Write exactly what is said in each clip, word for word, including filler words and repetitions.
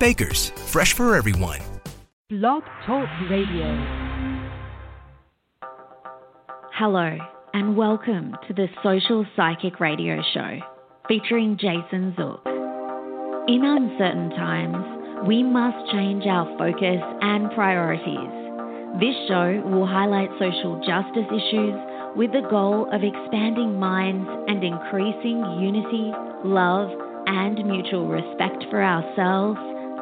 Baker's, fresh for everyone. Blog Talk Radio. Hello, and welcome to the Social Psychic Radio Show, featuring Jason Zook. In uncertain times, we must change our focus and priorities. This show will highlight social justice issues with the goal of expanding minds and increasing unity, love, and mutual respect for ourselves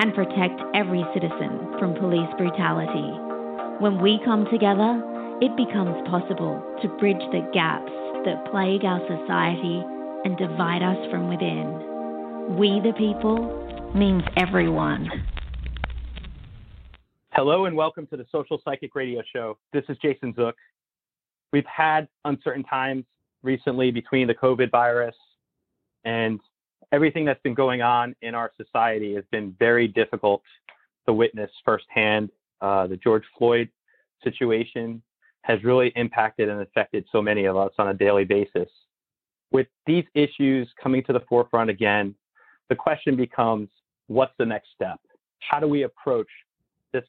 and protect every citizen from police brutality. When we come together, it becomes possible to bridge the gaps that plague our society and divide us from within. We the people means everyone. Hello and welcome to the Social Psychic Radio Show. This is Jason Zook. We've had uncertain times recently between the COVID virus and everything that's been going on in our society has been very difficult to witness firsthand. Uh, the George Floyd situation has really impacted and affected so many of us on a daily basis. With these issues coming to the forefront again, the question becomes, what's the next step? How do we approach this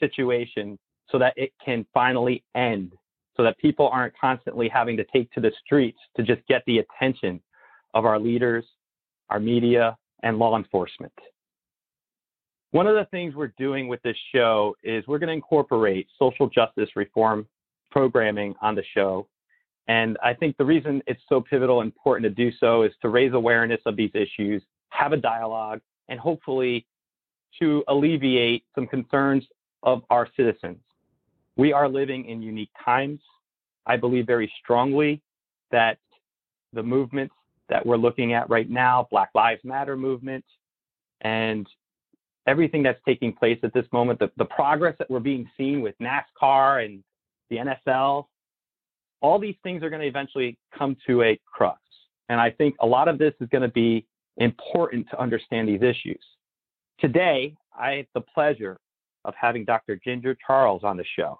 situation so that it can finally end, so that people aren't constantly having to take to the streets to just get the attention of our leaders, our media, and law enforcement? One of the things we're doing with this show is we're going to incorporate social justice reform programming on the show. And I think the reason it's so pivotal and important to do so is to raise awareness of these issues, have a dialogue, and hopefully to alleviate some concerns of our citizens. We are living in unique times. I believe very strongly that the movements that we're looking at right now, Black Lives Matter movement, and everything that's taking place at this moment, the, the progress that we're being seen with NASCAR and the N F L, all these things are going to eventually come to a crux. And I think a lot of this is going to be important to understand these issues. Today, I have the pleasure of having Doctor Ginger Charles on the show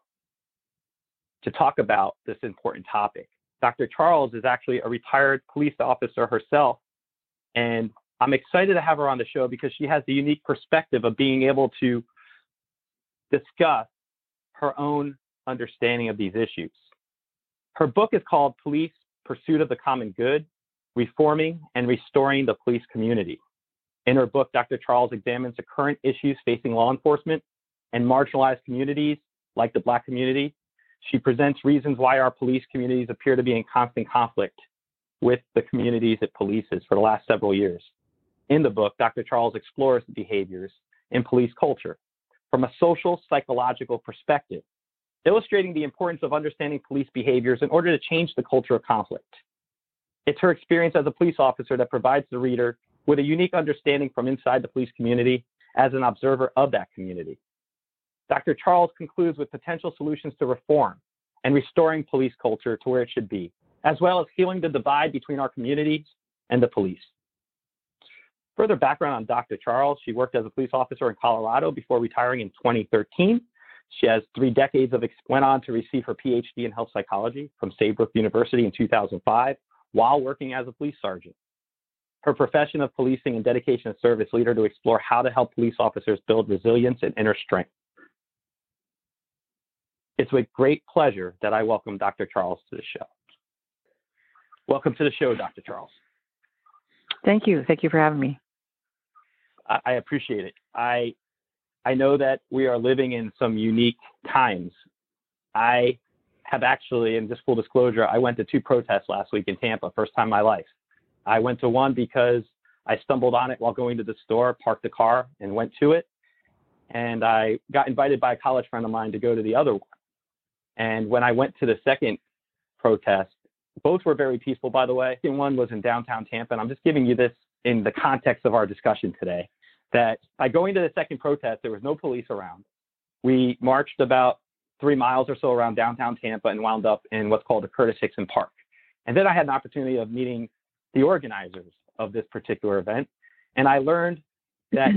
to talk about this important topic. Doctor Charles is actually a retired police officer herself, and I'm excited to have her on the show because she has the unique perspective of being able to discuss her own understanding of these issues. Her book is called Police Pursuit of the Common Good: Reforming and Restoring the Police Community. In her book, Doctor Charles examines the current issues facing law enforcement and marginalized communities like the Black community. She presents reasons why our police communities appear to be in constant conflict with the communities it polices for the last several years. In the book, Doctor Charles explores the behaviors in police culture from a social psychological perspective, illustrating the importance of understanding police behaviors in order to change the culture of conflict. It's her experience as a police officer that provides the reader with a unique understanding from inside the police community as an observer of that community. Doctor Charles concludes with potential solutions to reform and restoring police culture to where it should be, as well as healing the divide between our communities and the police. Further background on Doctor Charles: she worked as a police officer in Colorado before retiring in twenty thirteen. She has three decades of, ex- went on to receive her P H D in health psychology from Saybrook University in two thousand five while working as a police sergeant. Her profession of policing and dedication of service lead her to explore how to help police officers build resilience and inner strength. It's with great pleasure that I welcome Doctor Charles to the show. Welcome to the show, Doctor Charles. Thank you. Thank you for having me. I appreciate it. I I know that we are living in some unique times. I have actually, in just full disclosure, I went to two protests last week in Tampa, first time in my life. I went to one because I stumbled on it while going to the store, parked the car, and went to it. And I got invited by a college friend of mine to go to the other one. And when I went to the second protest, both were very peaceful, by the way. And one was in downtown Tampa. And I'm just giving you this in the context of our discussion today, that by going to the second protest, there was no police around. We marched about three miles or so around downtown Tampa and wound up in what's called the Curtis Hixon Park. And then I had an opportunity of meeting the organizers of this particular event. And I learned that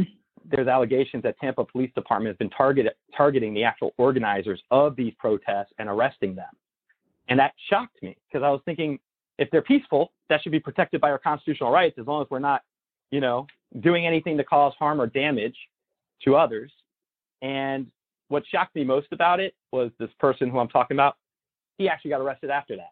there's allegations that Tampa Police Department has been targeted, targeting the actual organizers of these protests and arresting them. And that shocked me because I was thinking, if they're peaceful, that should be protected by our constitutional rights, as long as we're not, you know, doing anything to cause harm or damage to others. And what shocked me most about it was this person who I'm talking about, he actually got arrested after that.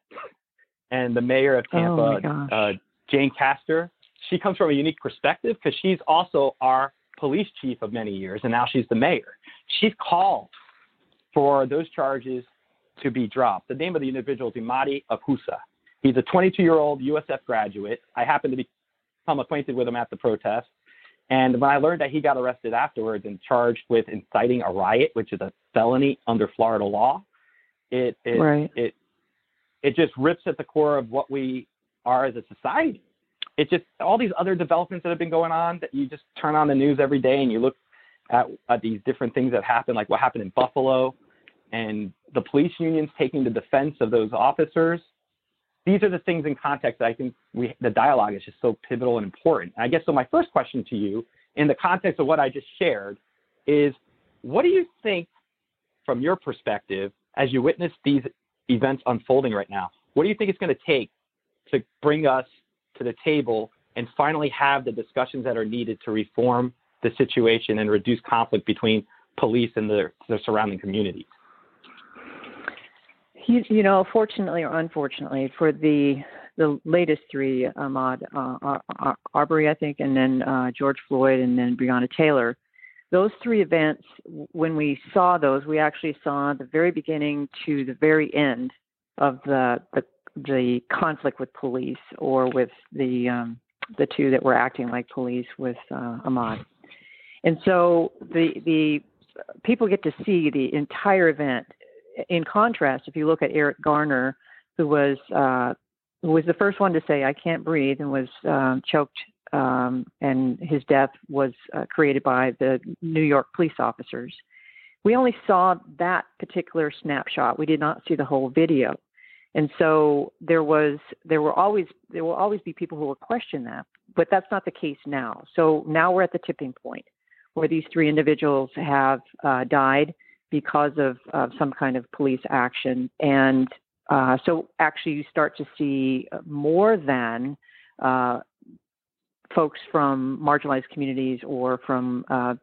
And the mayor of Tampa, oh uh, Jane Castor, she comes from a unique perspective because she's also our police chief of many years, and now she's the mayor. She's called for those charges to be dropped. The name of the individual is Imadi Abusa. He's a twenty-two-year-old U S F graduate. I happened to become acquainted with him at the protest. And when I learned that he got arrested afterwards and charged with inciting a riot, which is a felony under Florida law, it it right. it, it just rips at the core of what we are as a society. It just, all these other developments that have been going on, that you just turn on the news every day and you look at, at these different things that happen, like what happened in Buffalo and the police unions taking the defense of those officers. These are the things in context that I think we, the dialogue is just so pivotal and important. I guess so my first question to you, in the context of what I just shared, is what do you think, from your perspective, as you witness these events unfolding right now, what do you think it's going to take to bring us to the table and finally have the discussions that are needed to reform the situation and reduce conflict between police and their, their surrounding communities? You, you know, fortunately or unfortunately, for the the latest three, Ahmaud uh, Arbery, I think, and then uh, George Floyd, and then Breonna Taylor, those three events, when we saw those, we actually saw the very beginning to the very end of the the, the conflict with police, or with the um, the two that were acting like police with uh, Ahmaud. And so the the people get to see the entire event. In contrast, if you look at Eric Garner, who was uh, who was the first one to say, "I can't breathe," and was uh, choked, um, and his death was uh, created by the New York police officers. We only saw that particular snapshot. We did not see the whole video, and so there was there were always there will always be people who will question that, but that's not the case now. So now we're at the tipping point where these three individuals have uh, died because of, of some kind of police action. And uh, so actually you start to see more than uh, folks from marginalized communities or from uh,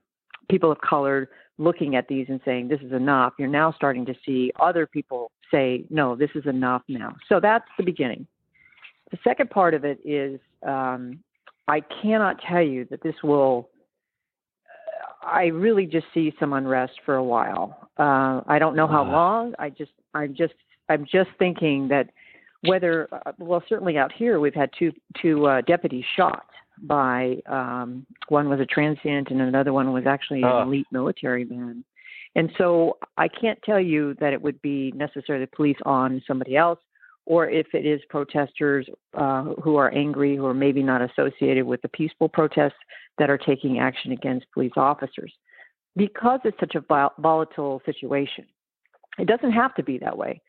people of color looking at these and saying, this is enough. You're now starting to see other people say, no, this is enough now. So that's the beginning. The second part of it is um, I cannot tell you that this will I really just see some unrest for a while. Uh, I don't know how long. I just, I'm just, I'm just thinking that whether, uh, well, certainly out here we've had two two uh, deputies shot by um, one was a transient and another one was actually an uh. elite military man. And so I can't tell you that it would be necessarily police on somebody else, or if it is protesters uh, who are angry, who are maybe not associated with the peaceful protests that are taking action against police officers. Because it's such a volatile situation, it doesn't have to be that way.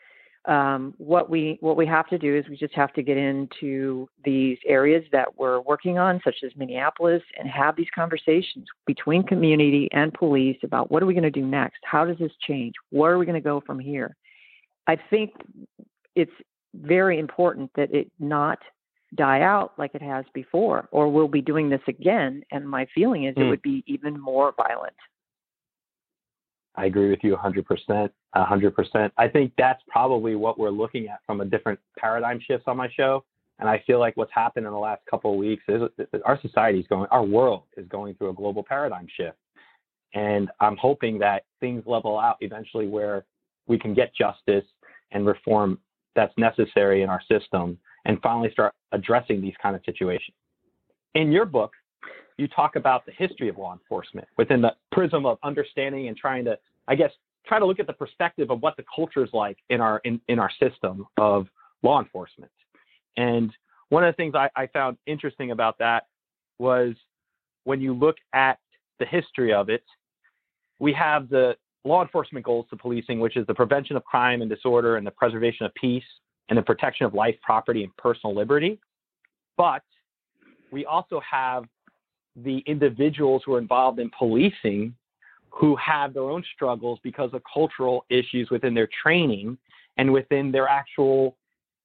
Um, what we what we have to do is we just have to get into these areas that we're working on, such as Minneapolis, and have these conversations between community and police about what are we going to do next? How does this change? Where are we going to go from here? I think it's very important that it not die out like it has before, or we'll be doing this again. And my feeling is mm. it would be even more violent. I agree with you one hundred percent. one hundred percent. I think that's probably what we're looking at from a different paradigm shifts on my show. And I feel like what's happened in the last couple of weeks is our society's going, our world is going through a global paradigm shift. And I'm hoping that things level out eventually where we can get justice and reform that's necessary in our system and finally start addressing these kind of situations. In your book, you talk about the history of law enforcement within the prism of understanding and trying to, I guess, try to look at the perspective of what the culture is like in our in, in our system of law enforcement. And one of the things I, I found interesting about that was when you look at the history of it, we have the law enforcement goals to policing, which is the prevention of crime and disorder and the preservation of peace and the protection of life, property, and personal liberty. But we also have the individuals who are involved in policing who have their own struggles because of cultural issues within their training and within their actual,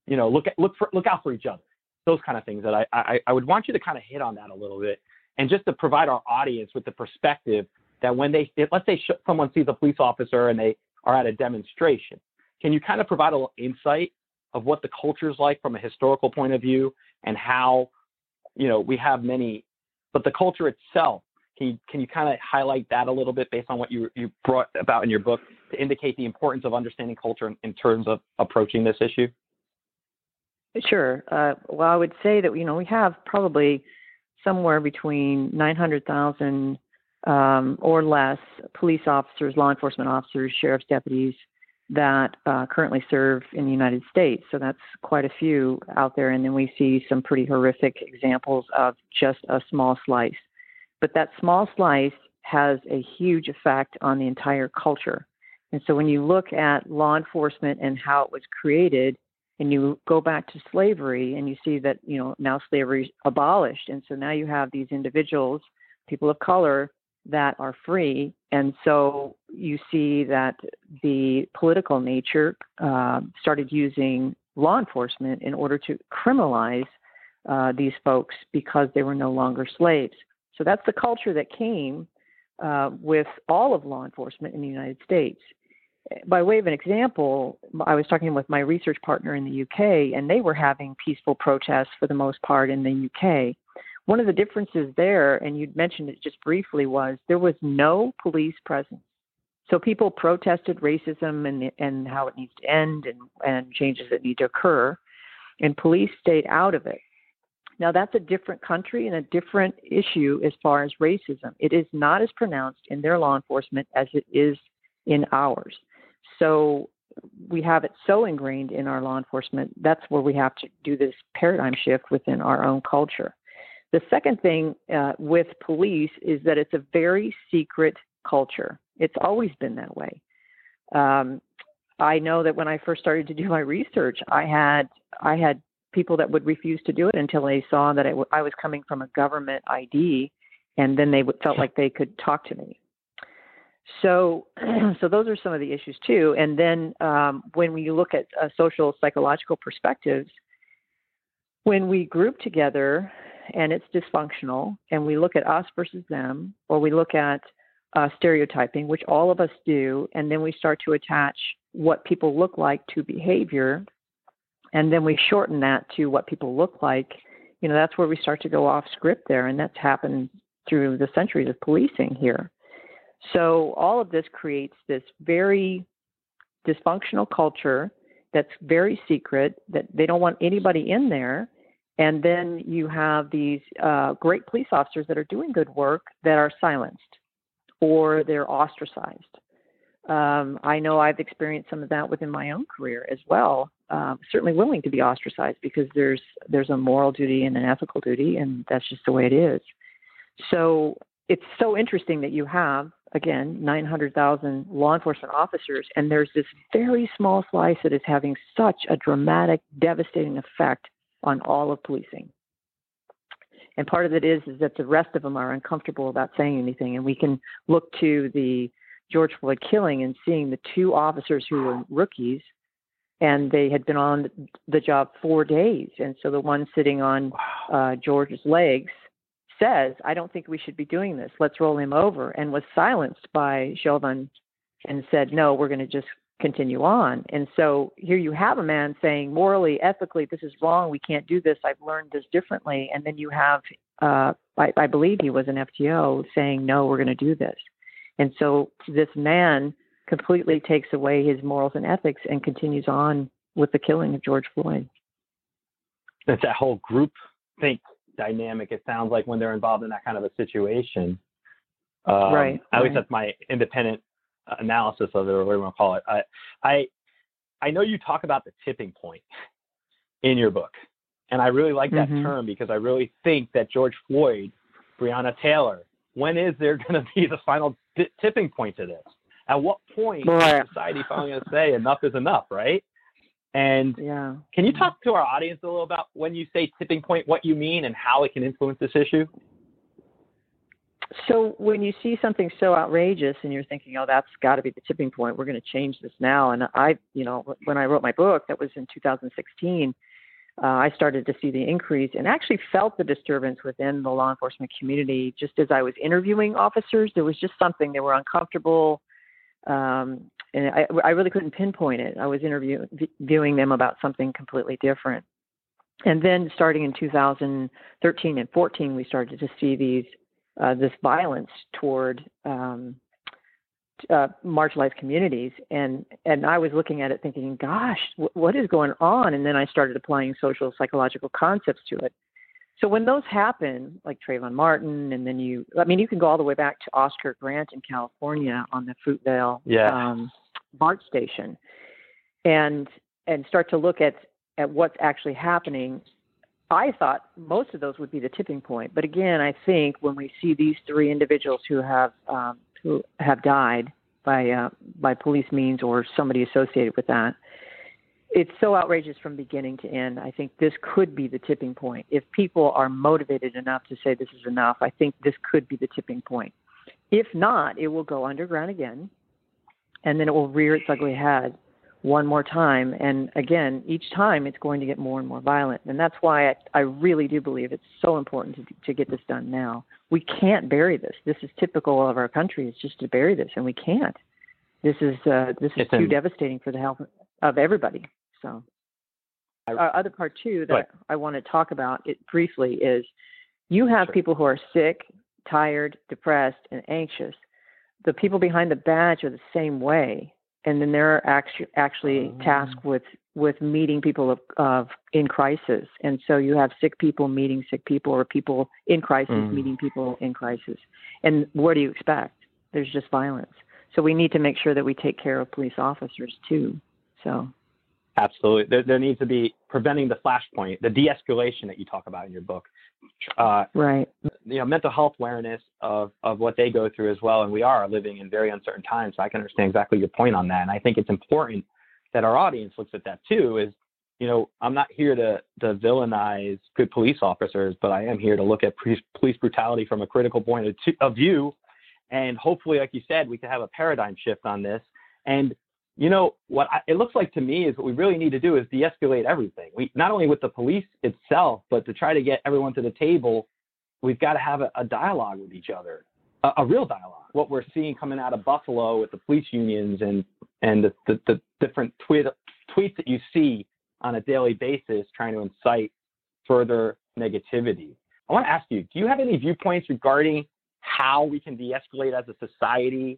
you know, look at, look for, look out for each other. Those kind of things that I, I, I would want you to kind of hit on that a little bit, and just to provide our audience with the perspective that when they, let's say someone sees a police officer and they are at a demonstration, can you kind of provide a little insight of what the culture is like from a historical point of view and how, you know, we have many, but the culture itself, can you, can you kind of highlight that a little bit based on what you, you brought about in your book to indicate the importance of understanding culture in, in terms of approaching this issue? Sure. Uh, well, I would say that, you know, we have probably somewhere between nine hundred thousand um, or less police officers, law enforcement officers, sheriff's deputies that uh, currently serve in the United States. So that's quite a few out there. And then we see some pretty horrific examples of just a small slice. But that small slice has a huge effect on the entire culture. And so when you look at law enforcement and how it was created, and you go back to slavery and you see that, you know, now slavery is abolished. And so now you have these individuals, people of color, that are free. And so you see that the political nature uh, started using law enforcement in order to criminalize uh, these folks because they were no longer slaves. So that's the culture that came uh, with all of law enforcement in the United States. By way of an example, I was talking with my research partner in the U K, and they were having peaceful protests for the most part in the U K. One of the differences there, and you'd mentioned it just briefly, was there was no police presence. So people protested racism and and how it needs to end and, and changes that need to occur, and police stayed out of it. Now, that's a different country and a different issue as far as racism. It is not as pronounced in their law enforcement as it is in ours. So we have it so ingrained in our law enforcement, that's where we have to do this paradigm shift within our own culture. The second thing uh, with police is that it's a very secret culture. It's always been that way. Um, I know that when I first started to do my research, I had I had people that would refuse to do it until they saw that it w- I was coming from a government I D, and then they w- felt like they could talk to me. So, so those are some of the issues too. And then um, when we look at uh, social psychological perspectives, when we group together and it's dysfunctional, and we look at us versus them, or we look at uh, stereotyping, which all of us do, and then we start to attach what people look like to behavior, and then we shorten that to what people look like. You know, that's where we start to go off script there, and that's happened through the centuries of policing here. So all of this creates this very dysfunctional culture that's very secret, that they don't want anybody in there. And then you have these uh, great police officers that are doing good work that are silenced or they're ostracized. Um, I know I've experienced some of that within my own career as well. Um, certainly willing to be ostracized because there's there's a moral duty and an ethical duty, and that's just the way it is. So it's so interesting that you have, again, nine hundred thousand law enforcement officers, and there's this very small slice that is having such a dramatic, devastating effect on all of policing. And part of it is, is that the rest of them are uncomfortable about saying anything. And we can look to the George Floyd killing and seeing the two officers who were rookies, and they had been on the job four days. And so the one sitting on uh, George's legs says, I don't think we should be doing this. Let's roll him over, and was silenced by Chauvin and said, no, we're going to just continue on. And so here you have a man saying morally, ethically, this is wrong. We can't do this. I've learned this differently. And then you have, uh, I, I believe he was an F T O saying, no, we're going to do this. And so this man completely takes away his morals and ethics and continues on with the killing of George Floyd. It's that whole group think dynamic, it sounds like, when they're involved in that kind of a situation. Um, right. At least right. That's my independent analysis of it, or whatever you want to call it. I, I, I know you talk about the tipping point in your book, and I really like that mm-hmm. term, because I really think that George Floyd, Breonna Taylor, when is there going to be the final t- tipping point to this? At what point right. is society finally going to say enough is enough, right? And yeah. can you talk to our audience a little about, when you say tipping point, what you mean and how it can influence this issue? So when you see something so outrageous and you're thinking, oh, that's got to be the tipping point, we're going to change this now. And I, you know, when I wrote my book, that was in two thousand sixteen, uh, I started to see the increase and actually felt the disturbance within the law enforcement community. Just as I was interviewing officers, there was just something, they were uncomfortable. Um, and I, I really couldn't pinpoint it. I was interviewing them about something completely different. And then starting in two thousand thirteen and fourteen, we started to see these Uh, this violence toward um, uh, marginalized communities. And, and I was looking at it thinking, gosh, w- what is going on? And then I started applying social psychological concepts to it. So when those happen, like Trayvon Martin, and then you, I mean, you can go all the way back to Oscar Grant in California on the Fruitvale yeah. um, BART station and, and start to look at, at what's actually happening. I thought most of those would be the tipping point. But again, I think when we see these three individuals who have um, who have died by uh, by police means or somebody associated with that, it's so outrageous from beginning to end. I think this could be the tipping point. If people are motivated enough to say this is enough, I think this could be the tipping point. If not, it will go underground again, and then it will rear its ugly head one more time. And again, each time it's going to get more and more violent. And that's why I, I really do believe it's so important to, to get this done now. We can't bury this. This is typical of our country. It's just to bury this, and we can't. This is uh, this is it's too an, devastating for the health of everybody. So our other part, too, that I want to talk about it briefly is you have sure. people who are sick, tired, depressed, and anxious. The people behind the badge are the same way. And then they're actually, actually oh. tasked with, with meeting people of, of in crisis. And so you have sick people meeting sick people, or people in crisis mm. meeting people in crisis. And what do you expect? There's just violence. So we need to make sure that we take care of police officers too. So absolutely. There, there needs to be preventing the flashpoint, the de-escalation that you talk about in your book. Uh, right. You know, mental health awareness of, of what they go through as well. And we are living in very uncertain times. So I can understand exactly your point on that. And I think it's important that our audience looks at that too, is, you know, I'm not here to, to villainize good police officers, but I am here to look at pre- police brutality from a critical point of, t- of view. And hopefully, like you said, we can have a paradigm shift on this. And you know, what I, it looks like to me is what we really need to do is de-escalate everything. We, not only with the police itself, but to try to get everyone to the table, we've got to have a, a dialogue with each other, a, a real dialogue. What we're seeing coming out of Buffalo with the police unions and, and the, the, the different tweet, tweets that you see on a daily basis trying to incite further negativity. I want to ask you, do you have any viewpoints regarding how we can de-escalate as a society,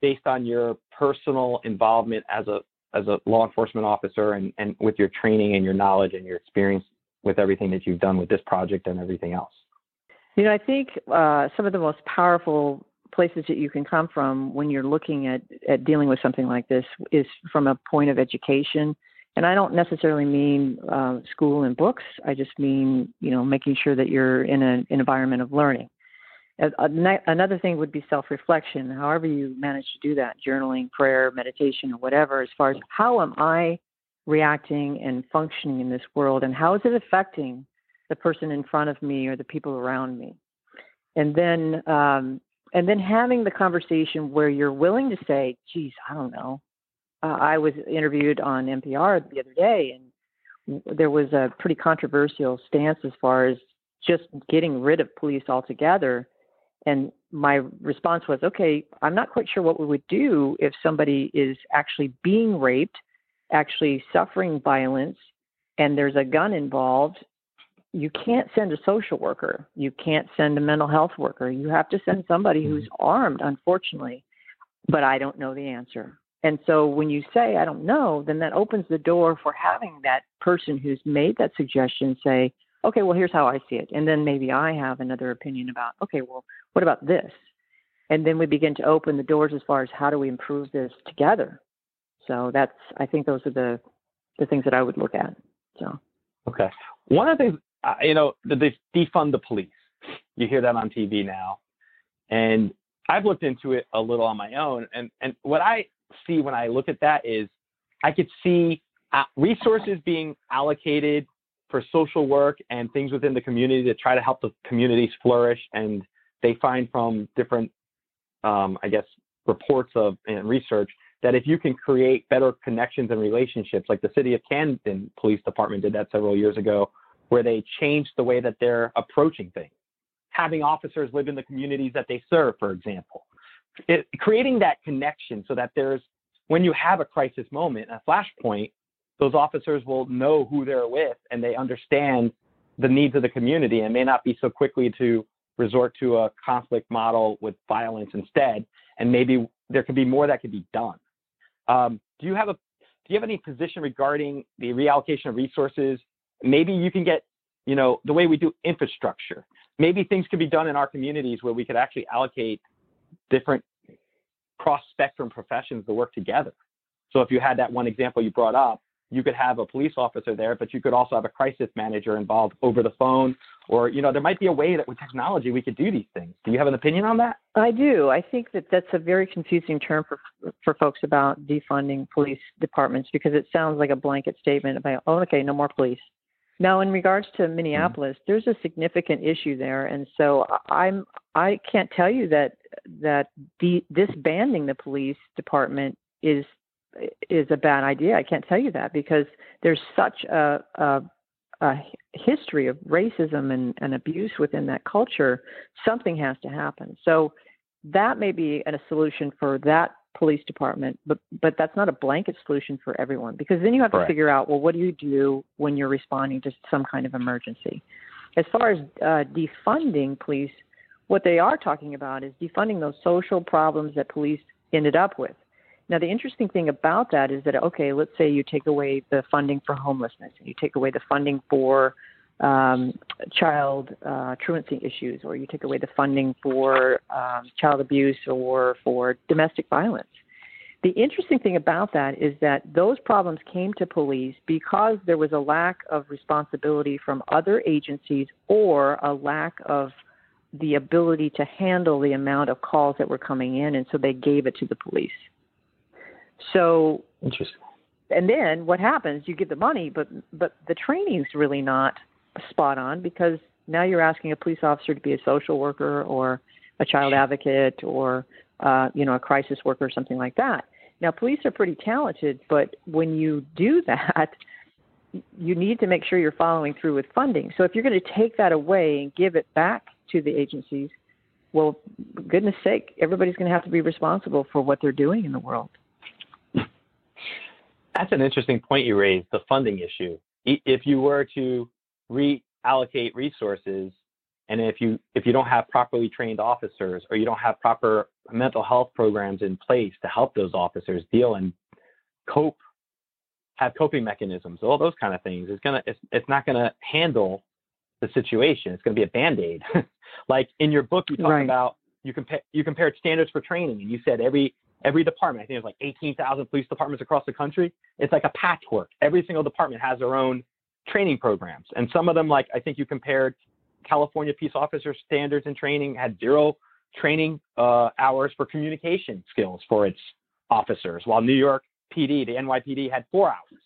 based on your personal involvement as a as a law enforcement officer and, and with your training and your knowledge and your experience with everything that you've done with this project and everything else? You know, I think uh, some of the most powerful places that you can come from when you're looking at, at dealing with something like this is from a point of education. And I don't necessarily mean uh, school and books. I just mean, you know, making sure that you're in an environment of learning. Another thing would be self-reflection, however you manage to do that, journaling, prayer, meditation, or whatever, as far as how am I reacting and functioning in this world, and how is it affecting the person in front of me or the people around me? And then um, and then having the conversation where you're willing to say, geez, I don't know. Uh, I was interviewed on N P R the other day, and there was a pretty controversial stance as far as just getting rid of police altogether. And my response was, okay, I'm not quite sure what we would do if somebody is actually being raped, actually suffering violence, and there's a gun involved, you can't send a social worker. You can't send a mental health worker. You have to send somebody who's armed, unfortunately. But I don't know the answer. And so when you say, I don't know, then that opens the door for having that person who's made that suggestion say, okay, well, here's how I see it. And then maybe I have another opinion about, okay, well, what about this? And then we begin to open the doors as far as how do we improve this together? So that's, I think those are the, the things that I would look at. So, okay. One of the things, you know, they defund the police. You hear that on T V now. And I've looked into it a little on my own. And, and what I see when I look at that is I could see resources being allocated for social work and things within the community to try to help the communities flourish. And they find from different, um, I guess, reports of and research that if you can create better connections and relationships, like the city of Camden Police Department did that several years ago, where they changed the way that they're approaching things. Having officers live in the communities that they serve, for example. It, creating that connection so that there's, when you have a crisis moment, a flashpoint, those officers will know who they're with and they understand the needs of the community and may not be so quickly to resort to a conflict model with violence instead. And maybe there could be more that could be done. Um, do you have a, do you have any position regarding the reallocation of resources? Maybe you can get, you know, the way we do infrastructure, maybe things could be done in our communities where we could actually allocate different cross-spectrum professions to work together. So if you had that one example you brought up, you could have a police officer there, but you could also have a crisis manager involved over the phone, or, you know, there might be a way that with technology we could do these things. Do you have an opinion on that? I do. I think that that's a very confusing term for for folks about defunding police departments, because it sounds like a blanket statement about, oh, okay, no more police. Now, in regards to Minneapolis, mm-hmm. there's a significant issue there. And so I'm, I can't tell you that that de- disbanding the police department is is a bad idea. I can't tell you that, because there's such a, a, a history of racism and, and abuse within that culture. Something has to happen. So that may be a solution for that police department, but but that's not a blanket solution for everyone, because then you have to right. figure out, well, what do you do when you're responding to some kind of emergency? As far as uh, defunding police, what they are talking about is defunding those social problems that police ended up with. Now, the interesting thing about that is that, okay, let's say you take away the funding for homelessness, and you take away the funding for um, child uh, truancy issues, or you take away the funding for um, child abuse or for domestic violence. The interesting thing about that is that those problems came to police because there was a lack of responsibility from other agencies, or a lack of the ability to handle the amount of calls that were coming in, and so they gave it to the police. So, interesting. And then what happens? You give the money, but but the training's really not spot on, because now you're asking a police officer to be a social worker or a child advocate or uh, you know a crisis worker or something like that. Now, police are pretty talented, but when you do that, you need to make sure you're following through with funding. So if you're going to take that away and give it back to the agencies, well, goodness sake, everybody's going to have to be responsible for what they're doing in the world. That's an interesting point you raised, the funding issue. If you were to reallocate resources, and if you if you don't have properly trained officers, or you don't have proper mental health programs in place to help those officers deal and cope, have coping mechanisms, all those kind of things, it's gonna it's, it's not gonna handle the situation. It's gonna be a band-aid. Like in your book, you talk right. about you compare you compared standards for training, and you said every Every department, I think there's like eighteen thousand police departments across the country. It's like a patchwork. Every single department has their own training programs. And some of them, like I think you compared California Peace Officer Standards and Training, had zero training uh, hours for communication skills for its officers, while New York P D, the N Y P D, had four hours.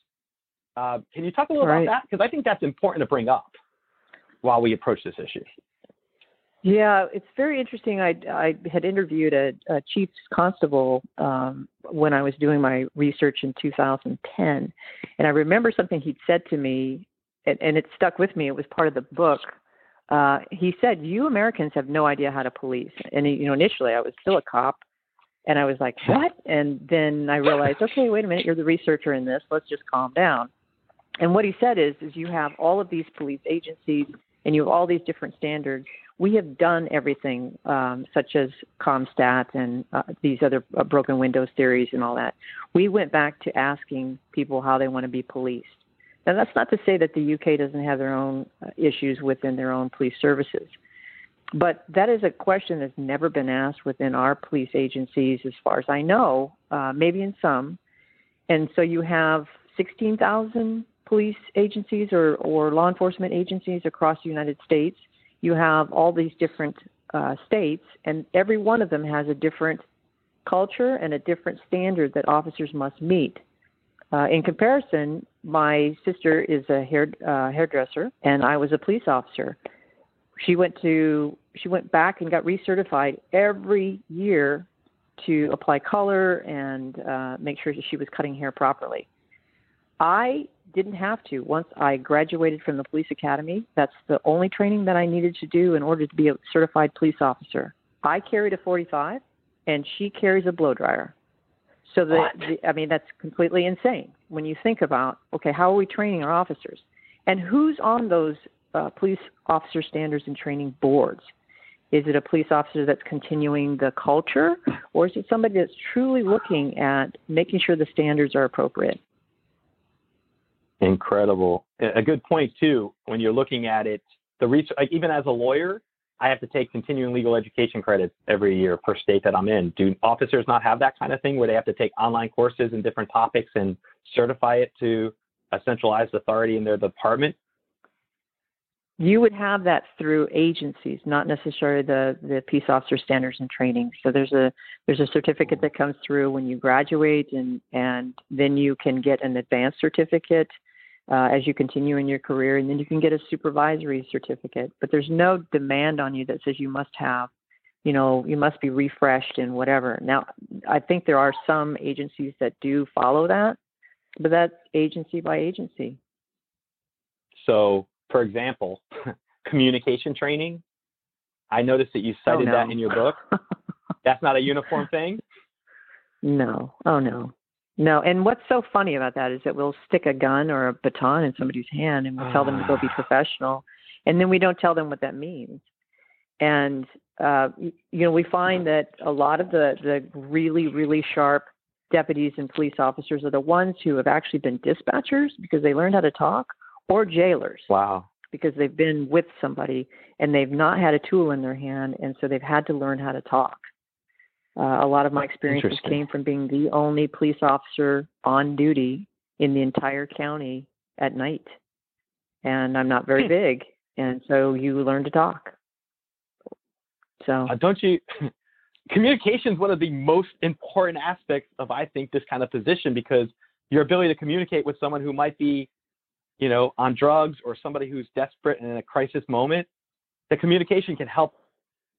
Uh, can you talk a little right. about that? Because I think that's important to bring up while we approach this issue. Yeah, it's very interesting. I, I had interviewed a, a chief's constable um, when I was doing my research in two thousand ten, and I remember something he'd said to me, and, and it stuck with me. It was part of the book. Uh, he said, "You Americans have no idea how to police." And you know, initially I was still a cop, and I was like, "What?" And then I realized, okay, wait a minute, you're the researcher in this. Let's just calm down. And what he said is, is you have all of these police agencies and you have all these different standards. We have done everything, um, such as ComStat and uh, these other uh, broken windows theories and all that. We went back to asking people how they want to be policed. Now, that's not to say that the U K doesn't have their own uh, issues within their own police services. But that is a question that's never been asked within our police agencies, as far as I know, uh, maybe in some. And so you have sixteen thousand police agencies or, or law enforcement agencies across the United States. You have all these different uh, states, and every one of them has a different culture and a different standard that officers must meet. Uh, in comparison, my sister is a hair, uh, hairdresser, and I was a police officer. She went to she went back and got recertified every year to apply color and uh, make sure that she was cutting hair properly. I didn't have to. Once I graduated from the police academy, that's the only training that I needed to do in order to be a certified police officer. I carried a forty-five, and she carries a blow dryer. So the, the, I mean, that's completely insane when you think about, okay, how are we training our officers? And who's on those uh, police officer standards and training boards? Is it a police officer that's continuing the culture, or is it somebody that's truly looking at making sure the standards are appropriate? Incredible. A good point, too, when you're looking at it, the reach, like even as a lawyer, I have to take continuing legal education credits every year per state that I'm in. Do officers not have that kind of thing where they have to take online courses in different topics and certify it to a centralized authority in their department? You would have that through agencies, not necessarily the, the peace officer standards and training. So there's a there's a certificate that comes through when you graduate, and, and then you can get an advanced certificate Uh, as you continue in your career, and then you can get a supervisory certificate. But there's no demand on you that says you must have, you know, you must be refreshed and whatever. Now, I think there are some agencies that do follow that, but that's agency by agency. So, for example, communication training, I noticed that you cited oh, no. that in your book. That's not a uniform thing? No. Oh, no. No, and what's so funny about that is that we'll stick a gun or a baton in somebody's hand and we'll tell them to go be professional, and then we don't tell them what that means. And, uh, you know, we find that a lot of the, the really, really sharp deputies and police officers are the ones who have actually been dispatchers because they learned how to talk, or jailers. Wow. Because they've been with somebody and they've not had a tool in their hand, and so they've had to learn how to talk. Uh, a lot of my experiences came from being the only police officer on duty in the entire county at night. And I'm not very big. And so you learn to talk. So uh, don't you, communication is one of the most important aspects of, I think, this kind of position, because your ability to communicate with someone who might be, you know, on drugs or somebody who's desperate and in a crisis moment, the communication can help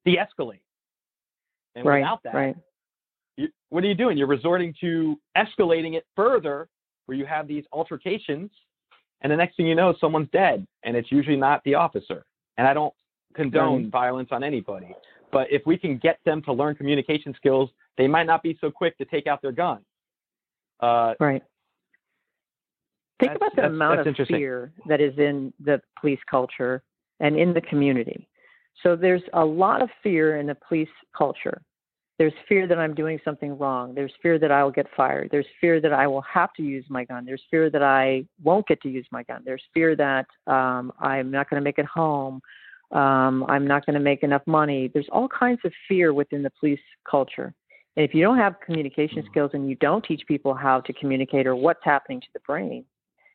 de-escalate. And right, without that, right. you, what are you doing? You're resorting to escalating it further, where you have these altercations, and the next thing you know, someone's dead, and it's usually not the officer. And I don't condone right. violence on anybody, but if we can get them to learn communication skills, they might not be so quick to take out their gun. Uh, right. Think about the that's, amount that's of fear that is in the police culture and in the community. So there's a lot of fear in the police culture. There's fear that I'm doing something wrong. There's fear that I will get fired. There's fear that I will have to use my gun. There's fear that I won't get to use my gun. There's fear that um, I'm not going to make it home. Um, I'm not going to make enough money. There's all kinds of fear within the police culture. And if you don't have communication skills and you don't teach people how to communicate or what's happening to the brain,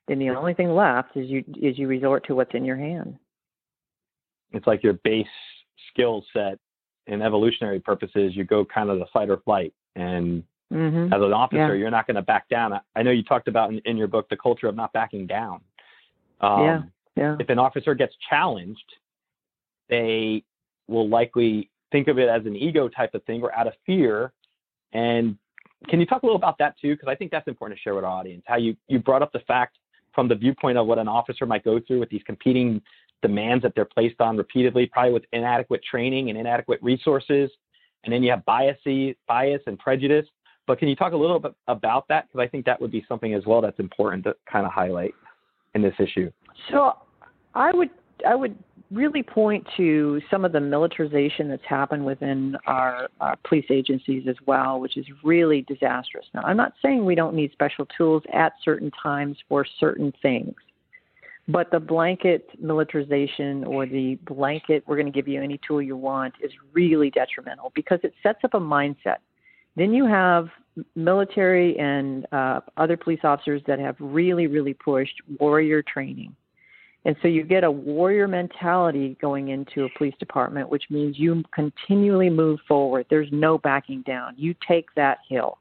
then the only thing left is you is you resort to what's in your hand. It's like your base skill set in evolutionary purposes, you go kind of the fight or flight. And mm-hmm. as an officer, yeah. you're not going to back down. I, I know you talked about in, in your book, the culture of not backing down. Um, yeah. Yeah. If an officer gets challenged, they will likely think of it as an ego type of thing or out of fear. And can you talk a little about that too? Because I think that's important to share with our audience, how you, you brought up the fact from the viewpoint of what an officer might go through with these competing demands that they're placed on repeatedly, probably with inadequate training and inadequate resources. And then you have bias, bias and prejudice. But can you talk a little bit about that? Because I think that would be something as well that's important to kind of highlight. in this issue? So I would I would really point to some of the militarization that's happened within our, our police agencies as well, which is really disastrous. Now, I'm not saying we don't need special tools at certain times for certain things, but the blanket militarization or the blanket, we're going to give you any tool you want, is really detrimental because it sets up a mindset. Then you have military and uh, other police officers that have really, really pushed warrior training. And so you get a warrior mentality going into a police department, which means you continually move forward. There's no backing down. You take that hill.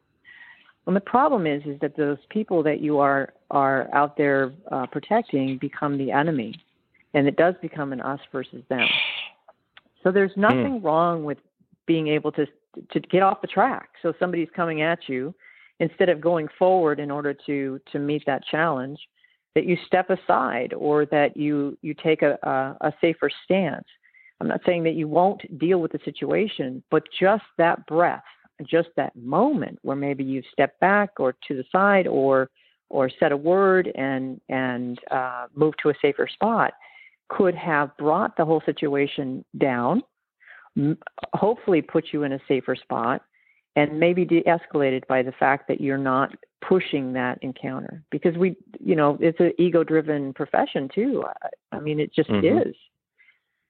And the problem is, is that those people that you are, are out there uh, protecting become the enemy. And it does become an us versus them. So there's nothing mm. wrong with being able to, to get off the track. So somebody's coming at you. Instead of going forward in order to, to meet that challenge, that you step aside or that you, you take a, a, a safer stance. I'm not saying that you won't deal with the situation, but just that breath, just that moment where maybe you step back or to the side or or said a word and, and uh, move to a safer spot could have brought the whole situation down, m- hopefully put you in a safer spot, and maybe de-escalated by the fact that you're not pushing that encounter, because we, you know, it's an ego-driven profession too. I, I mean, it just mm-hmm. is.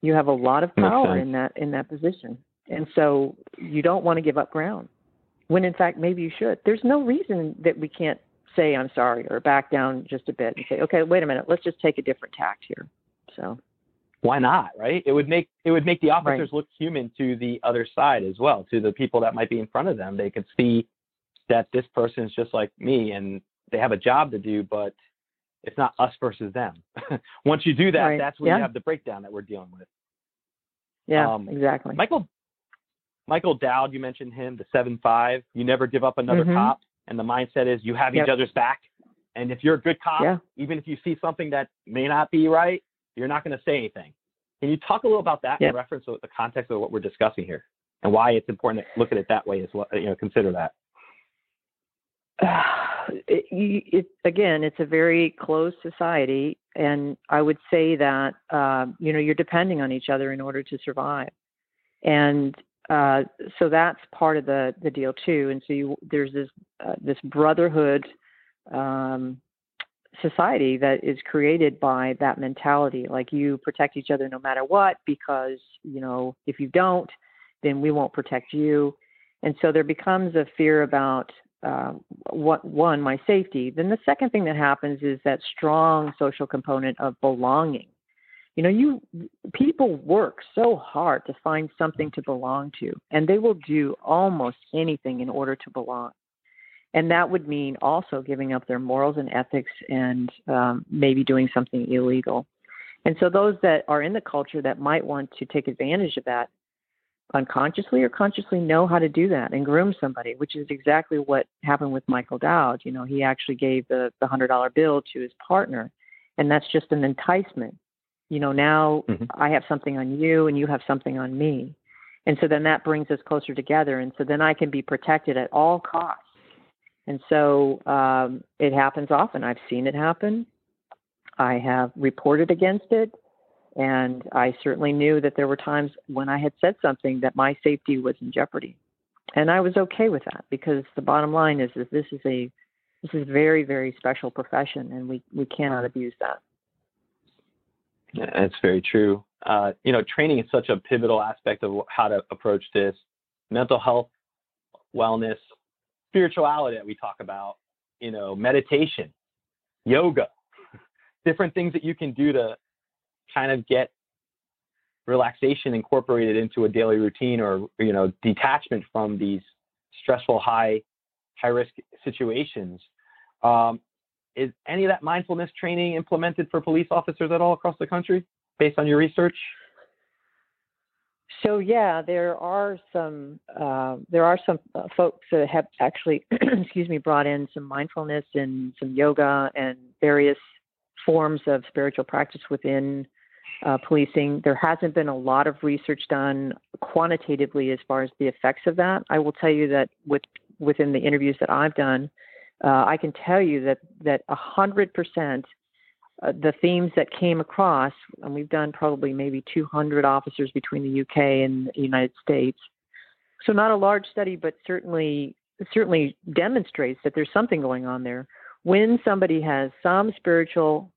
You have a lot of power in that, in that position. And so you don't want to give up ground when in fact, maybe you should. There's no reason that we can't say, I'm sorry, or back down just a bit and say, okay, wait a minute, let's just take a different tact here. So why not? Right. It would make, it would make the officers right. look human to the other side as well, to the people that might be in front of them. They could see that this person is just like me and they have a job to do, but it's not us versus them. Once you do that, right. that's when yeah. you have the breakdown that we're dealing with. Yeah, um, exactly. Michael, Michael Dowd, you mentioned him, the seven, five, you never give up another mm-hmm. cop. And the mindset is you have yep. each other's back. And if you're a good cop, yeah. even if you see something that may not be right, you're not going to say anything. Can you talk a little about that yep. in reference to the context of what we're discussing here and why it's important to look at it that way as well, you know, consider that? Uh, it, it, again, it's a very closed society. And I would say that, uh, you know, you're depending on each other in order to survive. And uh, so that's part of the, the deal too. And so you, there's this, uh, this brotherhood, um, society that is created by that mentality. Like you protect each other no matter what, because, you know, if you don't, then we won't protect you. And so there becomes a fear about uh, what one, my safety. Then the second thing that happens is that strong social component of belonging. You know, you people work so hard to find something to belong to, and they will do almost anything in order to belong. And that would mean also giving up their morals and ethics and um, maybe doing something illegal. And so those that are in the culture that might want to take advantage of that unconsciously or consciously know how to do that and groom somebody, which is exactly what happened with Michael Dowd. You know, he actually gave the, the one hundred dollar bill to his partner, and that's just an enticement. You know, now mm-hmm. I have something on you and you have something on me. And so then that brings us closer together. And so then I can be protected at all costs. And so um, it happens often. I've seen it happen. I have reported against it. And I certainly knew that there were times when I had said something that my safety was in jeopardy. And I was okay with that, because the bottom line is that this is a this is a very, very special profession, and we, we cannot abuse that. Yeah, that's very true. Uh, you know, training is such a pivotal aspect of how to approach this. Mental health, wellness, spirituality that we talk about, you know, meditation, yoga, different things that you can do to kind of get relaxation incorporated into a daily routine, or, you know, detachment from these stressful, high, high risk situations. Um, is any of that mindfulness training implemented for police officers at all across the country based on your research? So, yeah, there are some uh, there are some uh, folks that have actually, excuse me, brought in some mindfulness and some yoga and various forms of spiritual practice within uh, policing. There hasn't been a lot of research done quantitatively as far as the effects of that. I will tell you that with, within the interviews that I've done, uh, I can tell you that that one hundred percent uh, the themes that came across, and we've done probably maybe two hundred officers between the U K and the United States. So not a large study, but certainly certainly demonstrates that there's something going on there when somebody has some spiritual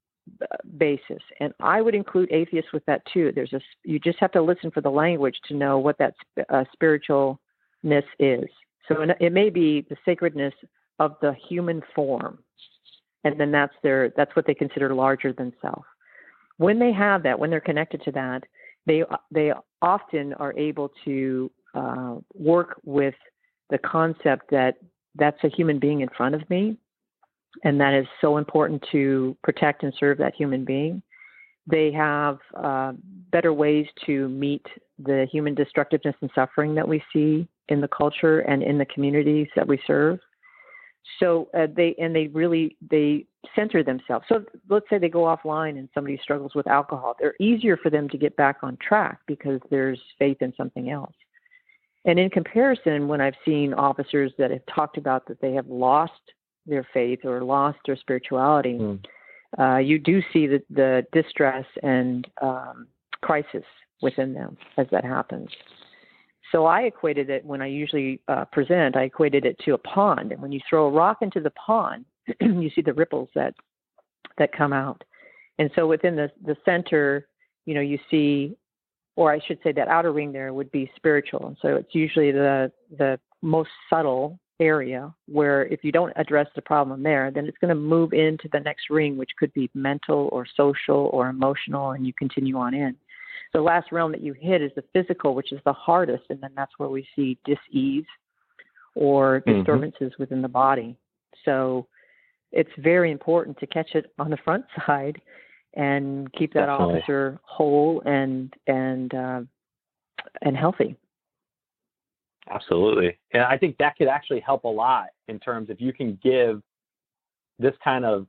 basis. And I would include atheists with that too. There's a, you just have to listen for the language to know what that uh, spiritualness is. So it may be the sacredness of the human form. And then that's their, that's what they consider larger than self. When they have that, when they're connected to that, they, they often are able to uh, work with the concept that that's a human being in front of me. And that is so important to protect and serve that human being. They have uh, better ways to meet the human destructiveness and suffering that we see in the culture and in the communities that we serve. So uh, they, and they really, they center themselves. So let's say they go offline and somebody struggles with alcohol. They're easier for them to get back on track because there's faith in something else. And in comparison, when I've seen officers that have talked about that they have lost their faith or lost their spirituality, mm. uh, you do see the, the distress and um, crisis within them as that happens. So I equated it when I usually uh, present, I equated it to a pond. And when you throw a rock into the pond, you see the ripples that, that come out. And so within the, the center, you know, you see, or I should say that outer ring there would be spiritual. And so it's usually the, the most subtle area where if you don't address the problem there, then it's going to move into the next ring, which could be mental or social or emotional, and you continue on in. The last realm that you hit is the physical, which is the hardest, and then that's where we see dis-ease or disturbances mm-hmm. within the body. So it's very important to catch it on the front side and keep that Definitely. officer whole and and uh, and healthy. Absolutely. And I think that could actually help a lot in terms if you can give this kind of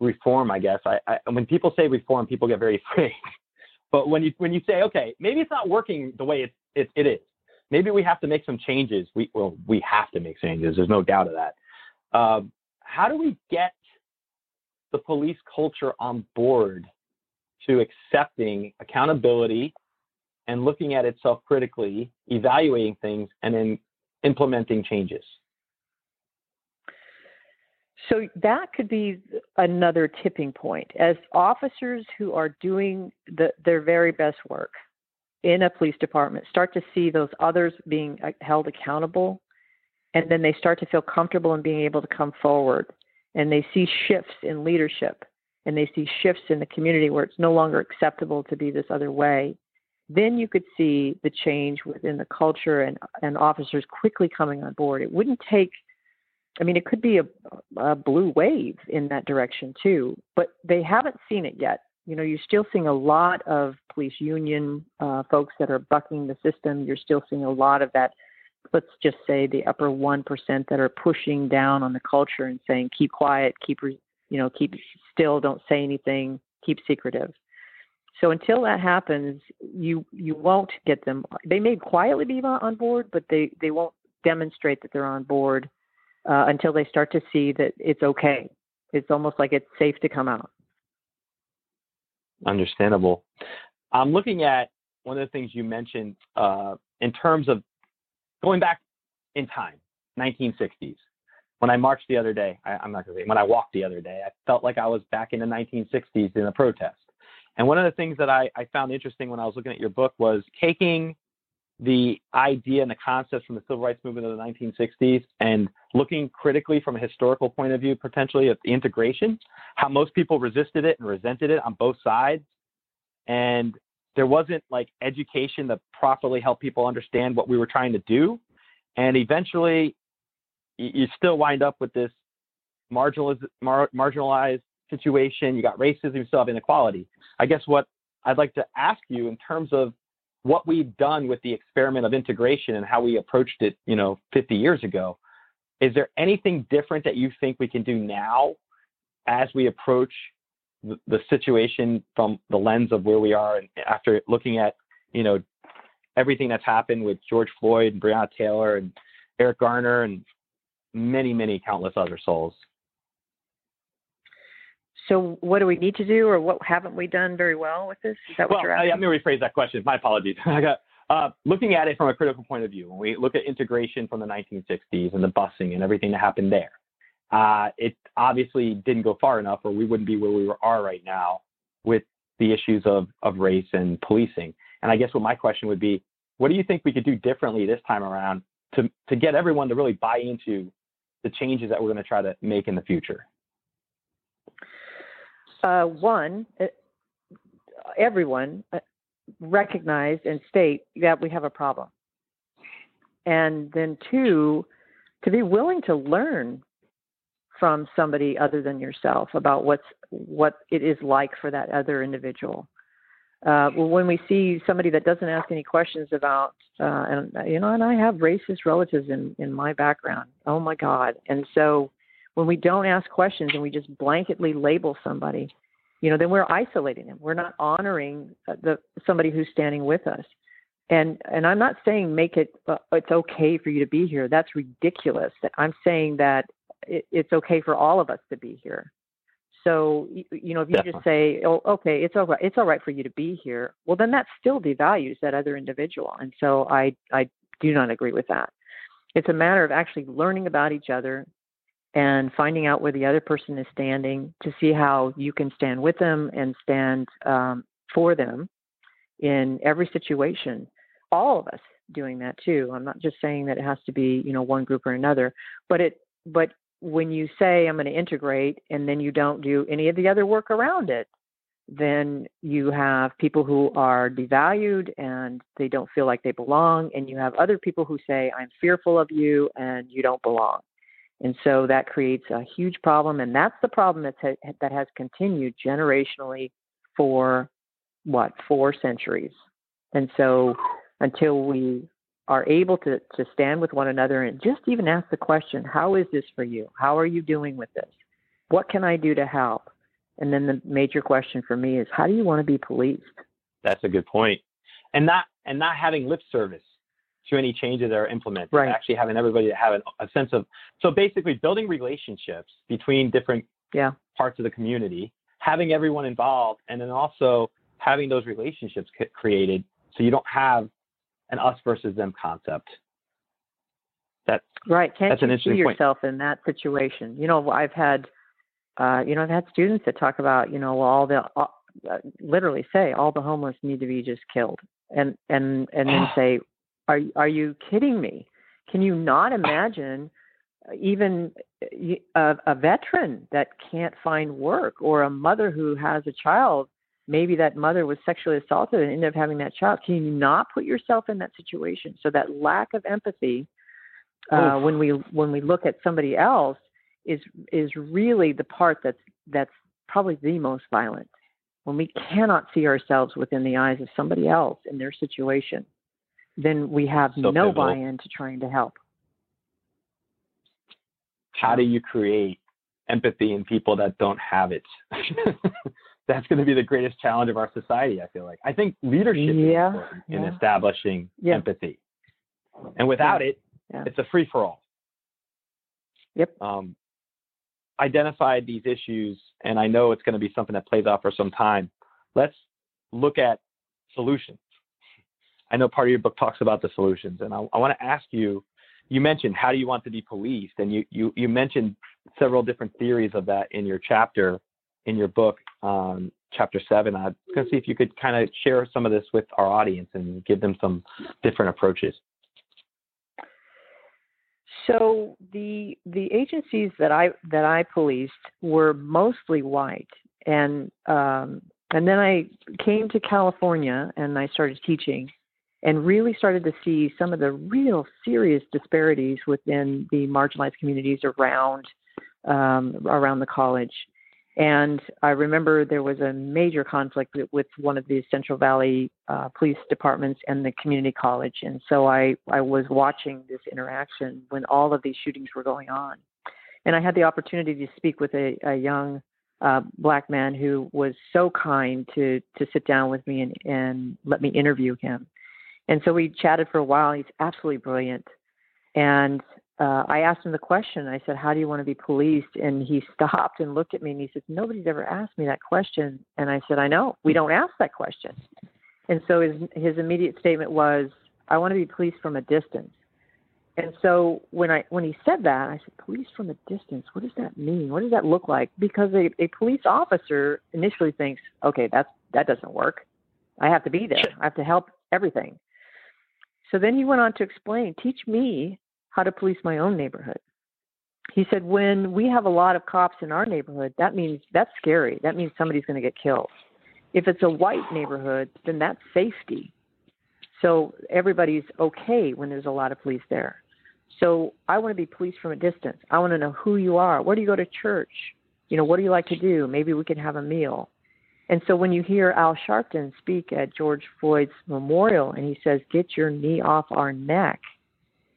reform, I guess. I, I when people say reform, people get very afraid. But when you when you say, okay, maybe it's not working the way it, it, it is. Maybe we have to make some changes. We well, we have to make changes. There's no doubt of that. Um, how do we get the police culture on board to accepting accountability and looking at itself critically, evaluating things, and then implementing changes? So that could be another tipping point. As officers who are doing the, their very best work in a police department start to see those others being held accountable, and then they start to feel comfortable in being able to come forward, and they see shifts in leadership, and they see shifts in the community where it's no longer acceptable to be this other way, then you could see the change within the culture and, and officers quickly coming on board. It wouldn't take I mean, it could be a, a blue wave in that direction too, but they haven't seen it yet. You know, you're still seeing a lot of police union uh, folks that are bucking the system. You're still seeing a lot of that, let's just say the upper one percent that are pushing down on the culture and saying, keep quiet, keep, you know, keep still, don't say anything, keep secretive. So until that happens, you, you won't get them. They may quietly be on board, but they, they won't demonstrate that they're on board Uh, until they start to see that it's okay. It's almost like it's safe to come out. Understandable. I'm looking at one of the things you mentioned uh, in terms of going back in time, nineteen sixties. When I marched the other day, I, I'm not going to say, when I walked the other day, I felt like I was back in the nineteen sixties in a protest. And one of the things that I, I found interesting when I was looking at your book was taking the idea and the concepts from the civil rights movement of the nineteen sixties and looking critically from a historical point of view, potentially at the integration, how most people resisted it and resented it on both sides. And there wasn't like education that properly helped people understand what we were trying to do. And eventually you still wind up with this marginalized, mar- marginalized situation. You got racism, you still have inequality. I guess what I'd like to ask you in terms of what we've done with the experiment of integration and how we approached it, you know, fifty years ago, is there anything different that you think we can do now as we approach the, the situation from the lens of where we are and after looking at, you know, everything that's happened with George Floyd and Breonna Taylor and Eric Garner and many, many countless other souls? So what do we need to do, or what haven't we done very well with this? Is that well, what you're asking? Well, let me rephrase that question. My apologies. I got, uh, looking at it from a critical point of view, when we look at integration from the nineteen sixties and the busing and everything that happened there, uh, it obviously didn't go far enough, or we wouldn't be where we are right now with the issues of, of race and policing. And I guess what my question would be, what do you think we could do differently this time around to, to get everyone to really buy into the changes that we're going to try to make in the future? Uh, one, everyone recognize and state that we have a problem. And then two, to be willing to learn from somebody other than yourself about what's what it is like for that other individual. Uh, when we see somebody that doesn't ask any questions about, uh, and you know, and I have racist relatives in, in my background. Oh my God. And so when we don't ask questions and we just blanketly label somebody, you know, then we're isolating them. We're not honoring the somebody who's standing with us. And, and I'm not saying make it, uh, it's okay for you to be here. That's ridiculous. I'm saying that it, it's okay for all of us to be here. So, you know, if you Definitely. just say, oh, okay, it's all right, it's all right for you to be here, well, then that still devalues that other individual. And so I, I do not agree with that. It's a matter of actually learning about each other and finding out where the other person is standing to see how you can stand with them and stand um, for them in every situation. All of us doing that, too. I'm not just saying that it has to be, you know, one group or another, but it, but when you say I'm going to integrate and then you don't do any of the other work around it, then you have people who are devalued and they don't feel like they belong. And you have other people who say, I'm fearful of you and you don't belong. And so that creates a huge problem. And that's the problem that's, that has continued generationally for what, four centuries. And so until we are able to, to stand with one another and just even ask the question, how is this for you? How are you doing with this? What can I do to help? And then the major question for me is, how do you want to be policed? That's a good point. And not, and not having lip service to any changes that are implemented, right. Actually having everybody have an, a sense of, so basically building relationships between different yeah. parts of the community, having everyone involved, and then also having those relationships c- created so you don't have an us versus them concept. That's right. Can't that's you an interesting see yourself point. In that situation? You know, I've had, uh, you know, I've had students that talk about, you know, all the, uh, literally say all the homeless need to be just killed, and and and then say, are are you kidding me? Can you not imagine even a, a veteran that can't find work, or a mother who has a child? Maybe that mother was sexually assaulted and ended up having that child. Can you not put yourself in that situation? So that lack of empathy uh, when we when we look at somebody else is is really the part that's that's probably the most violent. When we cannot see ourselves within the eyes of somebody else in their situation, then we have so no pivotal. buy-in to trying to help. How do you create empathy in people that don't have it? That's going to be the greatest challenge of our society, I feel like. I think leadership yeah, is important yeah. in establishing yeah. empathy. And without yeah. it, yeah. it's a free-for-all. Yep. Um, identified these issues, and I know it's going to be something that plays out for some time. Let's look at solutions. I know part of your book talks about the solutions, and I, I want to ask you, you mentioned how do you want to be policed, and you, you, you mentioned several different theories of that in your chapter. In your book, um, chapter seven, I'm going to see if you could kind of share some of this with our audience and give them some different approaches. So the the agencies that I that I policed were mostly white, and um, and then I came to California and I started teaching, and really started to see some of the real serious disparities within the marginalized communities around um, around the college. And I remember there was a major conflict with one of the Central Valley uh, police departments and the community college. And so I, I was watching this interaction when all of these shootings were going on. And I had the opportunity to speak with a, a young uh, black man who was so kind to, to sit down with me and, and let me interview him. And so we chatted for a while. He's absolutely brilliant. And uh, I asked him the question. I said, how do you want to be policed? And he stopped and looked at me and he said, nobody's ever asked me that question. And I said, I know, we don't ask that question. And so his, his immediate statement was, I want to be policed from a distance. And so when I when he said that, I said, police from a distance, what does that mean? What does that look like? Because a, a police officer initially thinks, okay, that's, that doesn't work. I have to be there. I have to help everything. So then he went on to explain, teach me how to police my own neighborhood. He said, when we have a lot of cops in our neighborhood, that means that's scary. That means somebody's going to get killed. If it's a white neighborhood, then that's safety. So everybody's okay when there's a lot of police there. So I want to be policed from a distance. I want to know who you are. Where do you go to church? You know, what do you like to do? Maybe we can have a meal. And so when you hear Al Sharpton speak at George Floyd's memorial and he says, get your knee off our neck,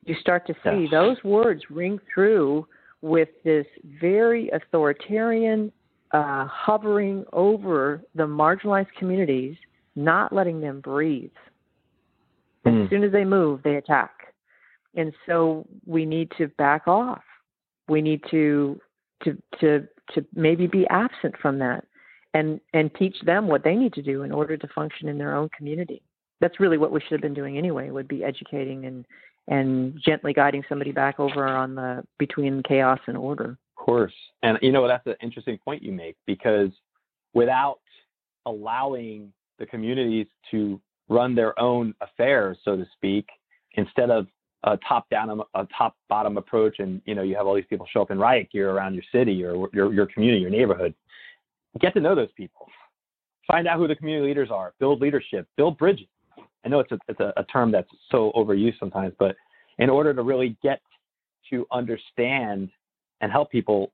you start to see those words ring through with this very authoritarian uh, hovering over the marginalized communities, not letting them breathe. Mm. As soon as they move, they attack. And so we need to back off. We need to to to to maybe be absent from that and, and teach them what they need to do in order to function in their own community. That's really what we should have been doing anyway, would be educating and, and gently guiding somebody back over on the between chaos and order. Of course. And you know, that's an interesting point you make, because without allowing the communities to run their own affairs, so to speak, instead of a top-down, a top-bottom approach, and you know you have all these people show up in riot gear around your city or your your community, your neighborhood. Get to know those people. Find out who the community leaders are. Build leadership. Build bridges. I know it's a it's a, a term that's so overused sometimes, but in order to really get to understand and help people,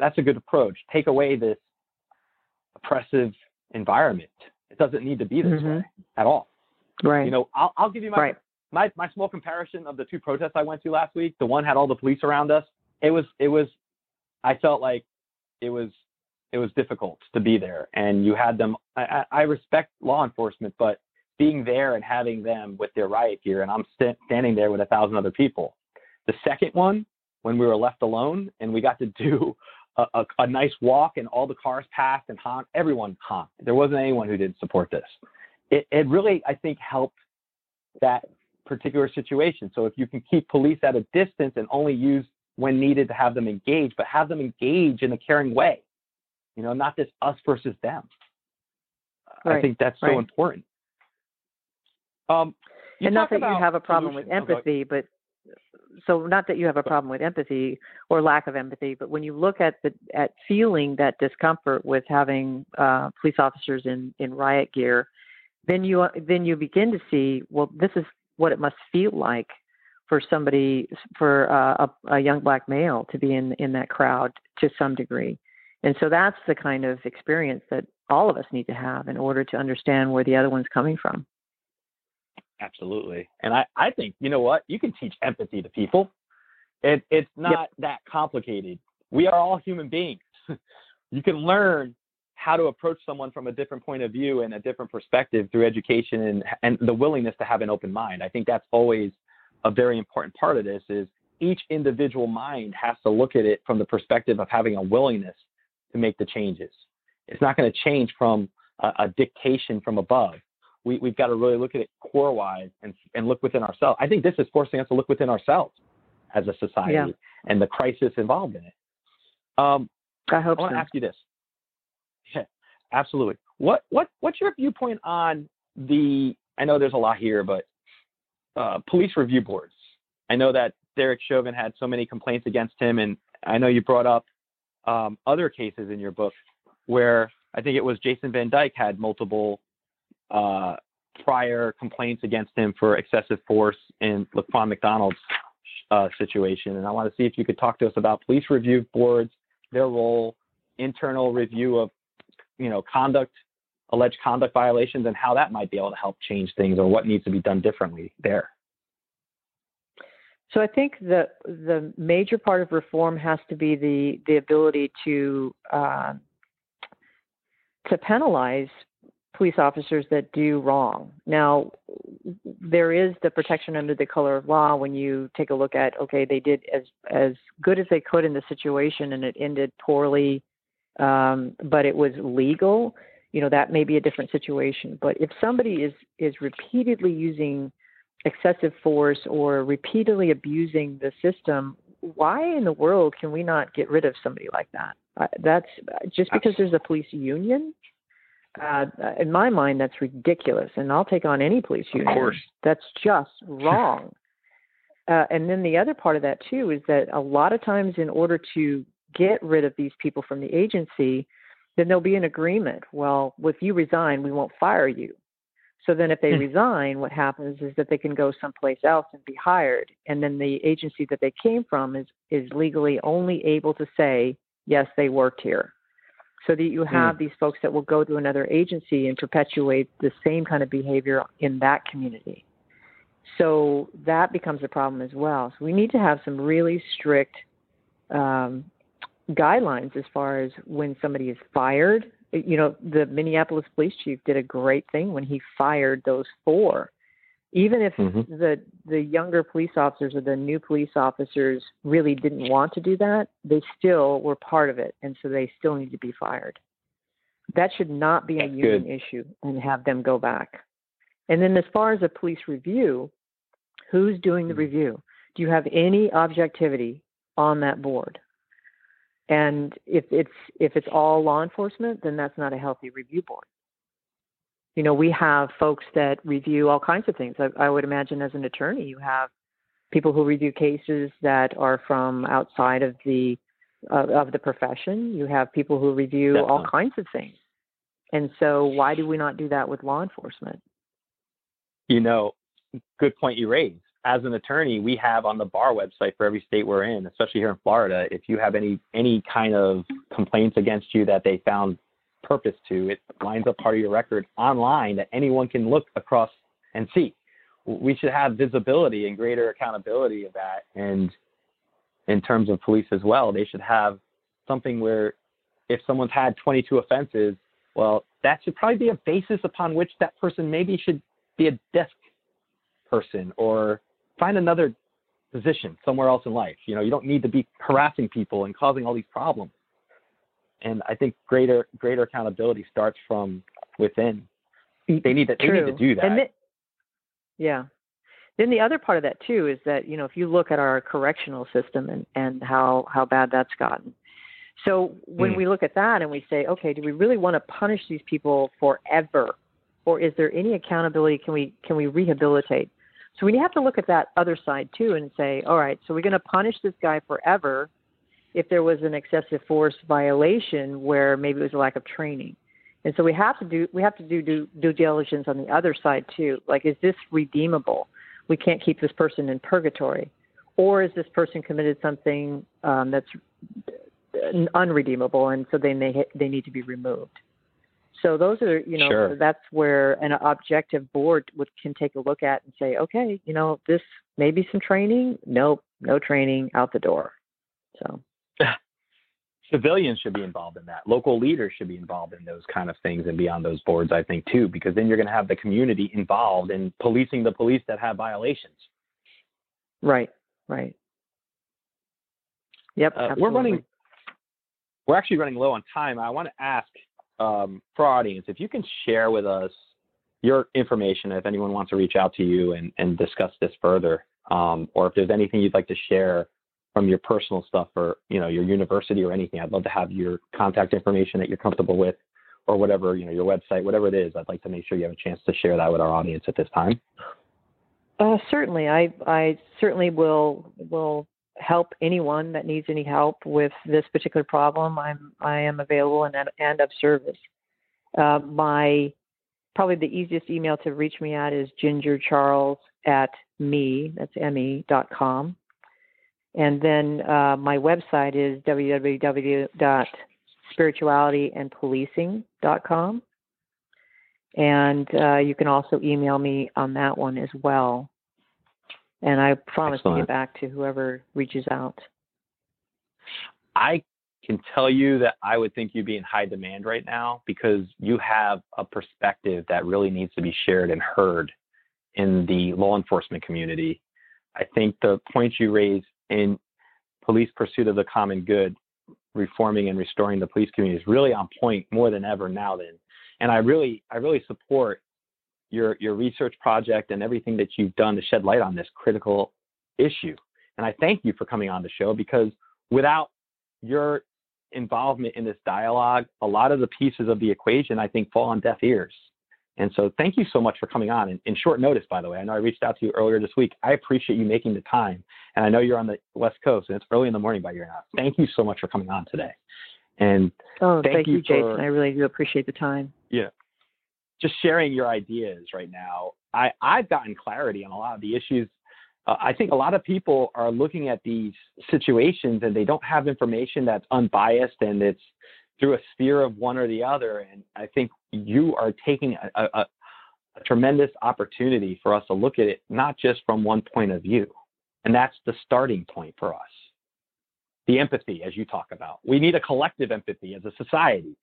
that's a good approach. Take away this oppressive environment. It doesn't need to be this mm-hmm. way at all. Right. You know, I'll, I'll give you my, right. my my small comparison of the two protests I went to last week. The one had all the police around us. It was it was I felt like it was it was difficult to be there, and you had them. I, I respect law enforcement, but being there and having them with their riot gear, and I'm st- standing there with a thousand other people. The second one, when we were left alone and we got to do A, a, a nice walk, and all the cars passed and honked. Everyone honked. There wasn't anyone who didn't support this. It, it really, I think, helped that particular situation. So if you can keep police at a distance and only use when needed to have them engage, but have them engage in a caring way, you know, not this us versus them. Right. I think that's so right. important. Um, and not that you have a problem solutions. with empathy, okay. but So not that you have a problem with empathy or lack of empathy, but when you look at the at feeling that discomfort with having uh, police officers in, in riot gear, then you then you begin to see, well, this is what it must feel like for somebody, for uh, a, a young black male to be in, in that crowd to some degree. And so that's the kind of experience that all of us need to have in order to understand where the other one's coming from. Absolutely. And I, I think, you know what, you can teach empathy to people. It, it's not yep. that complicated. We are all human beings. You can learn how to approach someone from a different point of view and a different perspective through education and, and the willingness to have an open mind. I think that's always a very important part of this, is each individual mind has to look at it from the perspective of having a willingness to make the changes. It's not going to change from a, a dictation from above. We, we've got to really look at it core-wise and, and look within ourselves. I think this is forcing us to look within ourselves as a society yeah. and the crisis involved in it. Um, I hope I want so. to ask you this. Yeah, absolutely. What what what's your viewpoint on the – I know there's a lot here, but uh, police review boards. I know that Derek Chauvin had so many complaints against him, and I know you brought up um, other cases in your book where I think it was Jason Van Dyke had multiple – uh, prior complaints against him for excessive force in Laquan McDonald's uh, situation. And I want to see if you could talk to us about police review boards, their role, internal review of, you know, conduct, alleged conduct violations, and how that might be able to help change things or what needs to be done differently there. So I think the the major part of reform has to be the, the ability to, uh, to penalize police officers that do wrong. Now, there is the protection under the color of law when you take a look at, okay, they did as as good as they could in the situation and it ended poorly, um, but it was legal. You know, that may be a different situation. But if somebody is is repeatedly using excessive force or repeatedly abusing the system, why in the world can we not get rid of somebody like that? Uh, that's just because there's a police union. Uh, in my mind, that's ridiculous, and I'll take on any police union. Of course. That's just wrong. uh, and then the other part of that, too, is that a lot of times in order to get rid of these people from the agency, then there'll be an agreement. Well, if you resign, we won't fire you. So then if they hmm. resign, what happens is that they can go someplace else and be hired. And then the agency that they came from is, is legally only able to say, yes, they worked here. So that you have mm. these folks that will go to another agency and perpetuate the same kind of behavior in that community. So that becomes a problem as well. So we need to have some really strict um, guidelines as far as when somebody is fired. You know, the Minneapolis police chief did a great thing when he fired those four. Even if mm-hmm. the the younger police officers or the new police officers really didn't want to do that, they still were part of it, and so they still need to be fired. That should not be a union Good. issue and have them go back. And then as far as a police review, who's doing the review? Do you have any objectivity on that board? And if it's if it's all law enforcement, then that's not a healthy review board. You know, we have folks that review all kinds of things. I, I would imagine as an attorney, you have people who review cases that are from outside of the uh, of the profession. You have people who review Definitely. all kinds of things. And so why do we not do that with law enforcement? You know, good point you raised. As an attorney, we have on the BAR website for every state we're in, especially here in Florida, if you have any any kind of complaints against you that they found purpose to, it lines up part of your record online that anyone can look across and see. We should have visibility and greater accountability of that. And in terms of police as well, they should have something where if someone's had twenty-two offenses, well, that should probably be a basis upon which that person maybe should be a desk person or find another position somewhere else in life. You know, you don't need to be harassing people and causing all these problems. And I think greater greater accountability starts from within. They need to, they need to do that. And then, yeah. Then the other part of that, too, is that, you know, if you look at our correctional system and, and how, how bad that's gotten. So when mm. we look at that and we say, okay, do we really want to punish these people forever? Or is there any accountability? Can we can we rehabilitate? So we have to look at that other side, too, and say, all right, so we're going to punish this guy forever if there was an excessive force violation where maybe it was a lack of training. And so we have to do we have to do due, due diligence on the other side too. Like, is this redeemable? We can't keep this person in purgatory. Or is this person committed something um, that's unredeemable, and so they may, they need to be removed? So those are, you know, sure. that's where an objective board would, can take a look at and say, okay, you know, this maybe some training. Nope, no training, out the door. So. Civilians should be involved in that. Local leaders should be involved in those kind of things and be on those boards, I think, too, because then you're going to have the community involved in policing the police that have violations. Right, right. Yep, uh, we're running. We're actually running low on time. I want to ask um, for our audience, if you can share with us your information, if anyone wants to reach out to you and, and discuss this further, um, or if there's anything you'd like to share from your personal stuff or, you know, your university or anything. I'd love to have your contact information that you're comfortable with or whatever, you know, your website, whatever it is. I'd like to make sure you have a chance to share that with our audience at this time. Uh, certainly. I, I certainly will, will help anyone that needs any help with this particular problem. I'm, I am available and, and of service. Uh, my, probably the easiest email to reach me at is gingercharles at me, that's M-E dot com. And then uh, my website is w w w dot spirituality and policing dot com. And uh, you can also email me on that one as well. And I promise Excellent. to get back to whoever reaches out. I can tell you that I would think you'd be in high demand right now, because you have a perspective that really needs to be shared and heard in the law enforcement community. I think the points you raise in Police Pursuit of the Common Good, Reforming and Restoring the Police Community is really on point more than ever now then. And I really, I really support your, your research project and everything that you've done to shed light on this critical issue. And I thank you for coming on the show, because without your involvement in this dialogue, a lot of the pieces of the equation, I think, fall on deaf ears. And so thank you so much for coming on in, in short notice, by the way. I know I reached out to you earlier this week. I appreciate you making the time. And I know you're on the West Coast, and it's early in the morning by your house. Thank you so much for coming on today. And oh, thank, thank you, you for, Jason. I really do appreciate the time. Yeah. Just sharing your ideas right now. I, I've gotten clarity on a lot of the issues. Uh, I think a lot of people are looking at these situations and they don't have information that's unbiased, and it's through a sphere of one or the other. And I think you are taking a, a, a tremendous opportunity for us to look at it, not just from one point of view. And that's the starting point for us. The empathy, as you talk about, we need a collective empathy as a society.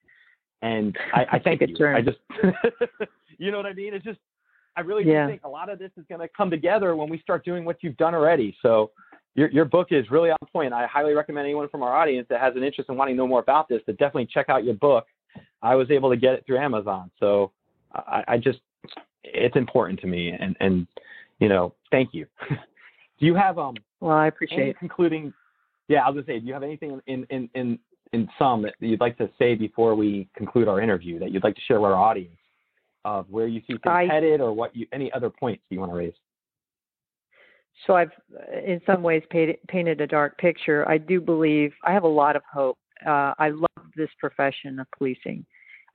And I, I thank you. Term. I just, you know what I mean? It's just, I really yeah. do think a lot of this is going to come together when we start doing what you've done already. So your your book is really on point. I highly recommend anyone from our audience that has an interest in wanting to know more about this to definitely check out your book. I was able to get it through Amazon. So I, I just, it's important to me. And, and you know, thank you. Do you have, um, well, I appreciate it. Concluding, yeah, I was going to say, do you have anything in, in, in, in sum that you'd like to say before we conclude our interview that you'd like to share with our audience? Of where you see things I, headed, or what you, any other points you want to raise? So I've, in some ways, paid, painted a dark picture. I do believe I have a lot of hope. Uh, I love this profession of policing.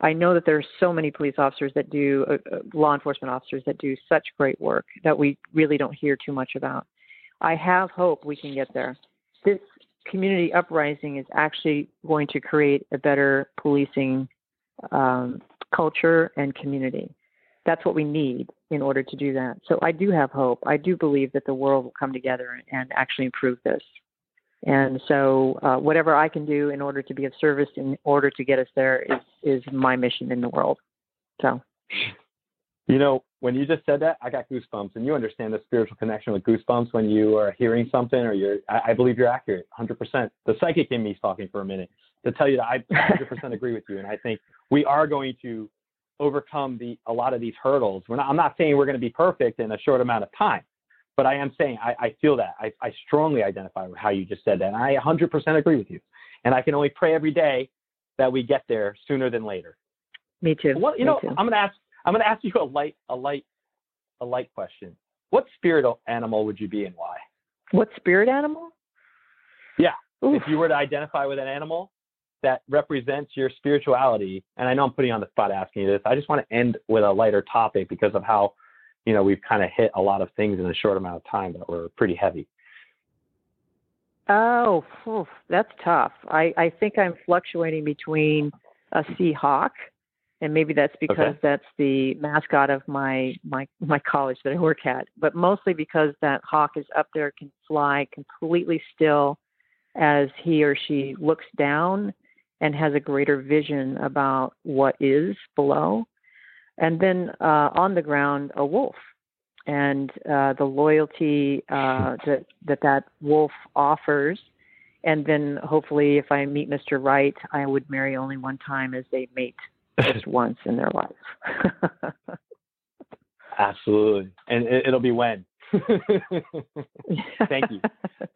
I know that there are so many police officers that do, uh, law enforcement officers that do such great work that we really don't hear too much about. I have hope we can get there. This community uprising is actually going to create a better policing um culture and community. That's what we need in order to do that. So I do have hope. I do believe that the world will come together and actually improve this. And so uh, whatever I can do in order to be of service, in order to get us there, is, is my mission in the world. So, you know, when you just said that, I got goosebumps, and you understand the spiritual connection with goosebumps when you are hearing something, or you're, I, I believe you're accurate one hundred percent. The psychic in me is talking for a minute to tell you that I one hundred percent agree with you. And I think we are going to overcome the, a lot of these hurdles. We're not, I'm not saying we're going to be perfect in a short amount of time, but I am saying, I, I feel that I, I strongly identify with how you just said that. And I one hundred percent agree with you. And I can only pray every day that we get there sooner than later. Me too. Well, you me know, too. I'm going to ask, I'm going to ask you a light, a light, a light question. What spirit animal would you be, and why? What spirit animal? Yeah. Oof. If you were to identify with an animal that represents your spirituality, and I know I'm putting you on the spot asking you this, I just want to end with a lighter topic because of how, you know, we've kind of hit a lot of things in a short amount of time that were pretty heavy. Oh, oof, that's tough. I, I think I'm fluctuating between a sea hawk, and maybe that's because okay. that's the mascot of my, my, my college that I work at, but mostly because that hawk is up there, can fly completely still as he or she looks down and has a greater vision about what is below. And then uh, on the ground, a wolf, and uh, the loyalty uh, that, that that wolf offers. And then hopefully if I meet Mister Right, I would marry only one time as they mate, just once in their life. Absolutely. And it'll be when? Thank you.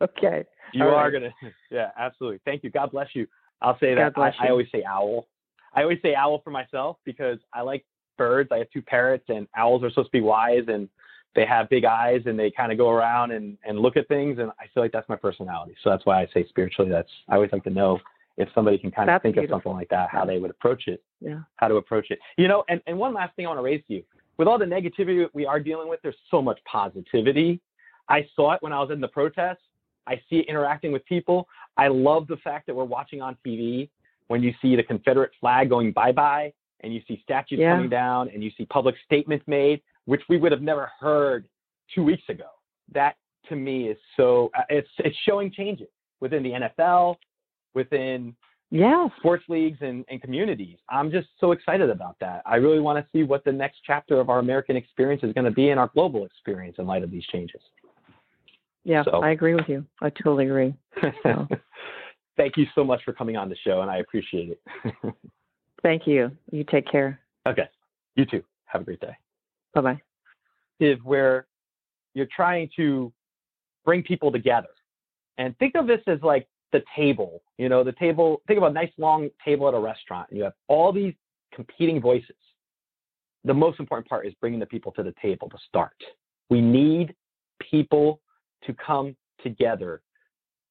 Okay. You All are right. going to, yeah, absolutely. Thank you. God bless you. I'll say that. I, I always say owl. I always say owl for myself because I like birds. I have two parrots, and owls are supposed to be wise, and they have big eyes, and they kind of go around and, and look at things. And I feel like that's my personality. So that's why I say spiritually. That's, I always like to know if somebody can kind of that's think beautiful. Of something like that, how they would approach it, yeah. how to approach it, you know, and, and one last thing I want to raise to you. With all the negativity we are dealing with, there's so much positivity. I saw it when I was in the protests. I see it interacting with people. I love the fact that we're watching on T V when you see the Confederate flag going bye-bye, and you see statues yeah. coming down, and you see public statements made, which we would have never heard two weeks ago. That, to me, is so – it's it's showing changes within the N F L, within Yeah, sports leagues and, and communities. I'm just so excited about that. I really want to see what the next chapter of our American experience is going to be and our global experience in light of these changes. Yeah, so. I agree with you. I totally agree. So. Thank you so much for coming on the show, and I appreciate it. Thank you. You take care. Okay. You too. Have a great day. Bye-bye. Is where you're trying to bring people together. And think of this as like the table, you know, the table, think of a nice long table at a restaurant, and you have all these competing voices. The most important part is bringing the people to the table to start. We need people to come together.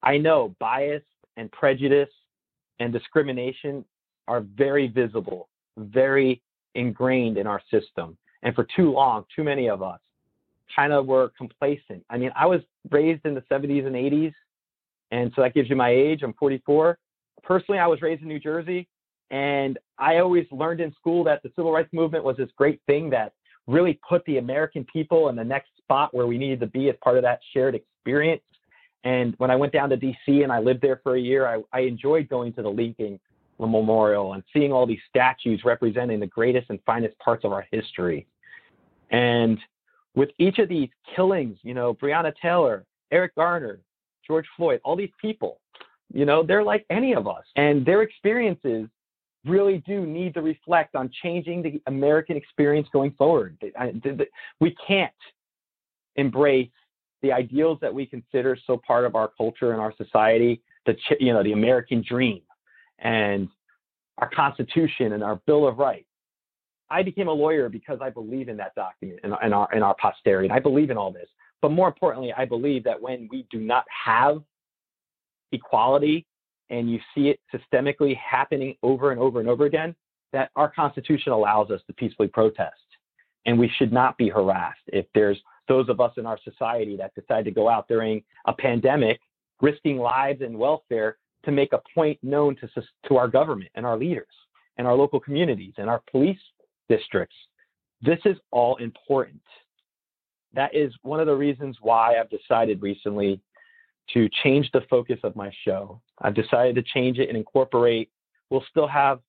I know bias and prejudice and discrimination are very visible, very ingrained in our system. And for too long, too many of us kind of were complacent. I mean, I was raised in the seventies and eighties. And so that gives you my age. I'm forty-four. Personally, I was raised in New Jersey, and I always learned in school that the civil rights movement was this great thing that really put the American people in the next spot where we needed to be as part of that shared experience. And when I went down to D C and I lived there for a year, I, I enjoyed going to the Lincoln Memorial and seeing all these statues representing the greatest and finest parts of our history. And with each of these killings, you know, Breonna Taylor, Eric Garner, George Floyd, all these people, you know, they're like any of us. And their experiences really do need to reflect on changing the American experience going forward. We can't embrace the ideals that we consider so part of our culture and our society, the, you know, the American dream and our Constitution and our Bill of Rights. I became a lawyer because I believe in that document and, and our and our posterity. I believe in all this. But more importantly, I believe that when we do not have equality and you see it systemically happening over and over and over again, that our Constitution allows us to peacefully protest. And we should not be harassed. If there's those of us in our society that decide to go out during a pandemic, risking lives and welfare to make a point known to, to our government and our leaders and our local communities and our police districts, this is all important. That is one of the reasons why I've decided recently to change the focus of my show. I've decided to change it and incorporate. We'll still have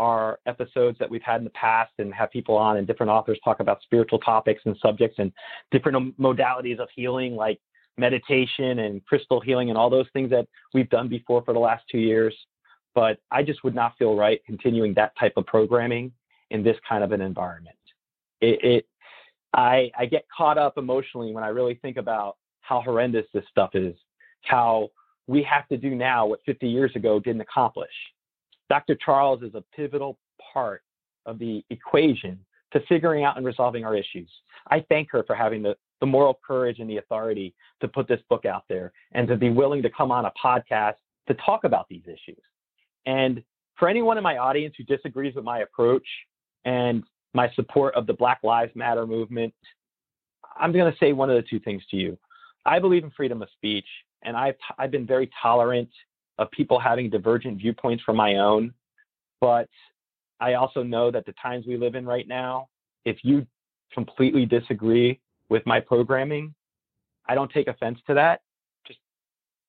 our episodes that we've had in the past and have people on and different authors talk about spiritual topics and subjects and different modalities of healing, like meditation and crystal healing and all those things that we've done before for the last two years. But I just would not feel right continuing that type of programming in this kind of an environment. It, it I, I get caught up emotionally when I really think about how horrendous this stuff is, how we have to do now what fifty years ago didn't accomplish. Doctor Charles is a pivotal part of the equation to figuring out and resolving our issues. I thank her for having the, the moral courage and the authority to put this book out there and to be willing to come on a podcast to talk about these issues. And for anyone in my audience who disagrees with my approach and my support of the Black Lives Matter movement, I'm going to say one of the two things to you. I believe in freedom of speech, and I've, I've been very tolerant of people having divergent viewpoints from my own, but I also know that the times we live in right now, if you completely disagree with my programming, I don't take offense to that. Just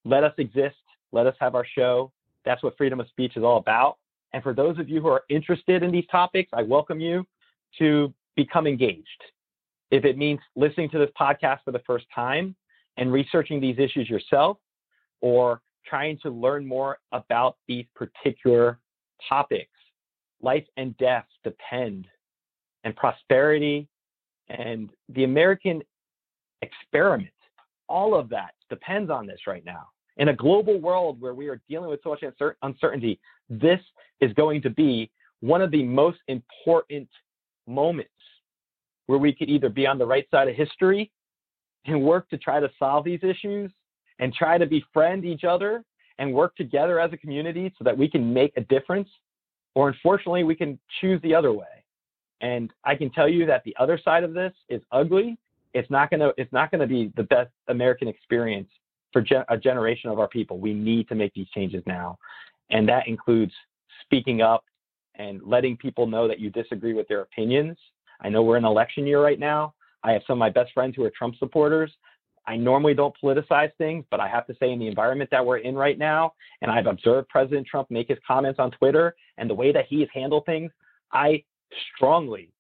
let us exist. Let us have our show. That's what freedom of speech is all about. And for those of you who are interested in these topics, I welcome you to become engaged. If it means listening to this podcast for the first time and researching these issues yourself, or trying to learn more about these particular topics, life and death depend, and prosperity and the American experiment, all of that depends on this right now. In a global world where we are dealing with so much uncertainty, this is going to be one of the most important moments where we could either be on the right side of history and work to try to solve these issues and try to befriend each other and work together as a community so that we can make a difference, or unfortunately we can choose the other way. And I can tell you that the other side of this is ugly. It's not going to, it's not going to be the best American experience for ge- a generation of our people. We need to make these changes now. And that includes speaking up and letting people know that you disagree with their opinions. I know we're in election year right now. I have some of my best friends who are Trump supporters. I normally don't politicize things, but I have to say in the environment that we're in right now, and I've observed President Trump make his comments on Twitter and the way that he has handled things, I strongly,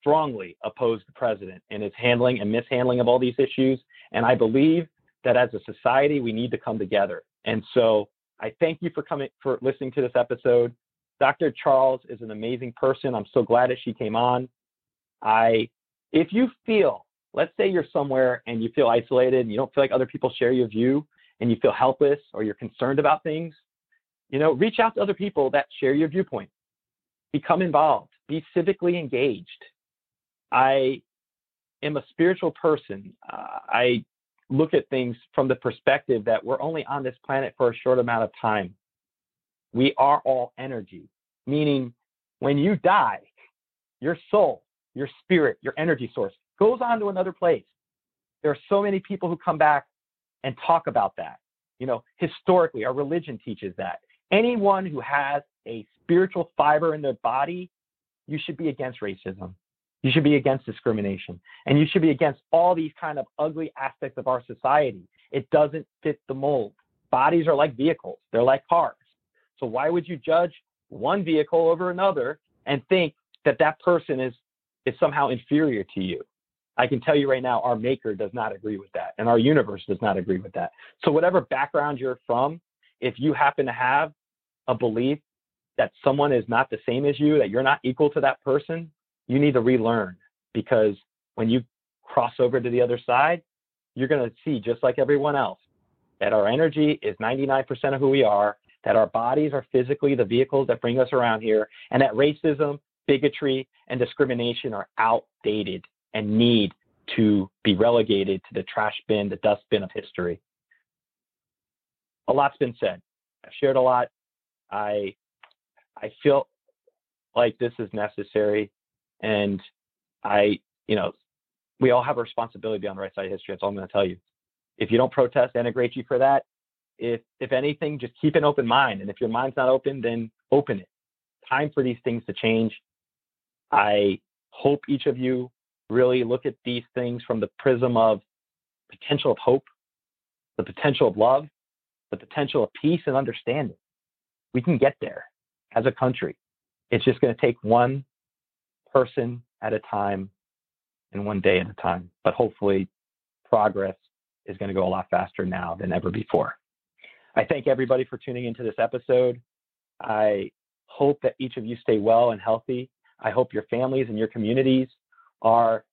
strongly oppose the president and his handling and mishandling of all these issues. And I believe that as a society, we need to come together. And so I thank you for coming, for listening to this episode. Doctor Charles is an amazing person. I'm so glad that she came on. I, if you feel, let's say you're somewhere and you feel isolated and you don't feel like other people share your view and you feel helpless or you're concerned about things, you know, reach out to other people that share your viewpoint. Become involved. Be civically engaged. I am a spiritual person. Uh, I look at things from the perspective that we're only on this planet for a short amount of time. We are all energy, meaning when you die, your soul, your spirit, your energy source goes on to another place. There are so many people who come back and talk about that. You know, historically, our religion teaches that. Anyone who has a spiritual fiber in their body, you should be against racism. You should be against discrimination. And you should be against all these kind of ugly aspects of our society. It doesn't fit the mold. Bodies are like vehicles. They're like cars. So why would you judge one vehicle over another and think that that person is, is somehow inferior to you? I can tell you right now, our maker does not agree with that, and our universe does not agree with that. So whatever background you're from, if you happen to have a belief that someone is not the same as you, that you're not equal to that person, you need to relearn, because when you cross over to the other side, you're going to see, just like everyone else, that our energy is ninety-nine percent of who we are, that our bodies are physically the vehicles that bring us around here, and that racism, bigotry, and discrimination are outdated and need to be relegated to the trash bin, the dustbin of history. A lot's been said. I've shared a lot. I I feel like this is necessary. And I, you know, we all have a responsibility to be on the right side of history. That's all I'm going to tell you. If you don't protest, denigrate you for that. If, if anything, just keep an open mind. And if your mind's not open, then open it. Time for these things to change. I hope each of you really look at these things from the prism of potential of hope, the potential of love, the potential of peace and understanding. We can get there as a country. It's just going to take one person at a time and one day at a time. But hopefully progress is going to go a lot faster now than ever before. I thank everybody for tuning into this episode. I hope that each of you stay well and healthy. I hope your families and your communities are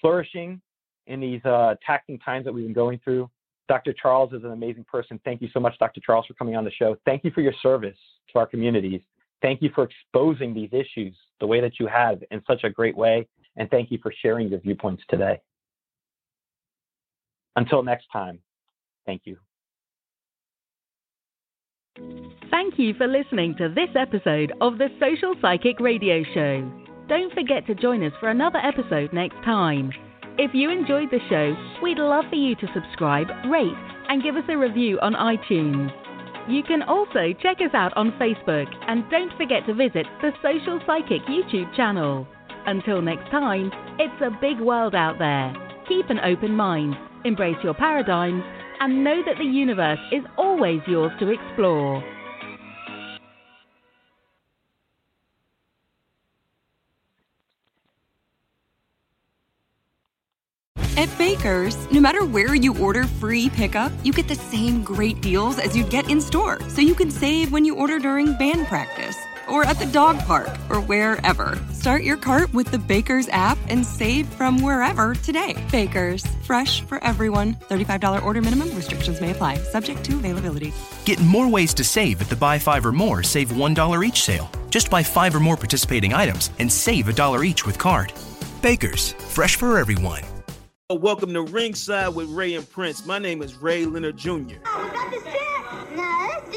flourishing in these uh, taxing times that we've been going through. Doctor Charles is an amazing person. Thank you so much, Doctor Charles, for coming on the show. Thank you for your service to our communities. Thank you for exposing these issues the way that you have in such a great way. And thank you for sharing your viewpoints today. Until next time, thank you. Thank you for listening to this episode of the Social Psychic Radio Show. Don't forget to join us for another episode next time. If you enjoyed the show, we'd love for you to subscribe, rate, and give us a review on iTunes. You can also check us out on Facebook, and don't forget to visit the Social Psychic YouTube channel. Until next time, it's a big world out there. Keep an open mind, embrace your paradigms, and know that the universe is always yours to explore. At Baker's, no matter where you order free pickup, you get the same great deals as you'd get in store. So you can save when you order during band practice or at the dog park or wherever. Start your cart with the Baker's app and save from wherever today. Baker's, fresh for everyone. thirty-five dollars order minimum. Restrictions may apply. Subject to availability. Get more ways to save at the buy five or more, save one dollar each sale. Just buy five or more participating items and save a dollar each with card. Baker's, fresh for everyone. Welcome to Ringside with Ray and Prince. My name is Ray Leonard Junior Oh, is that his dad? No, that's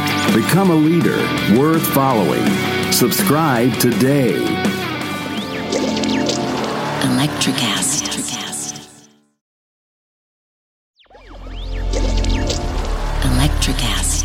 Become a leader worth following. Subscribe today. Electric acid. Electric acid. Electric acid.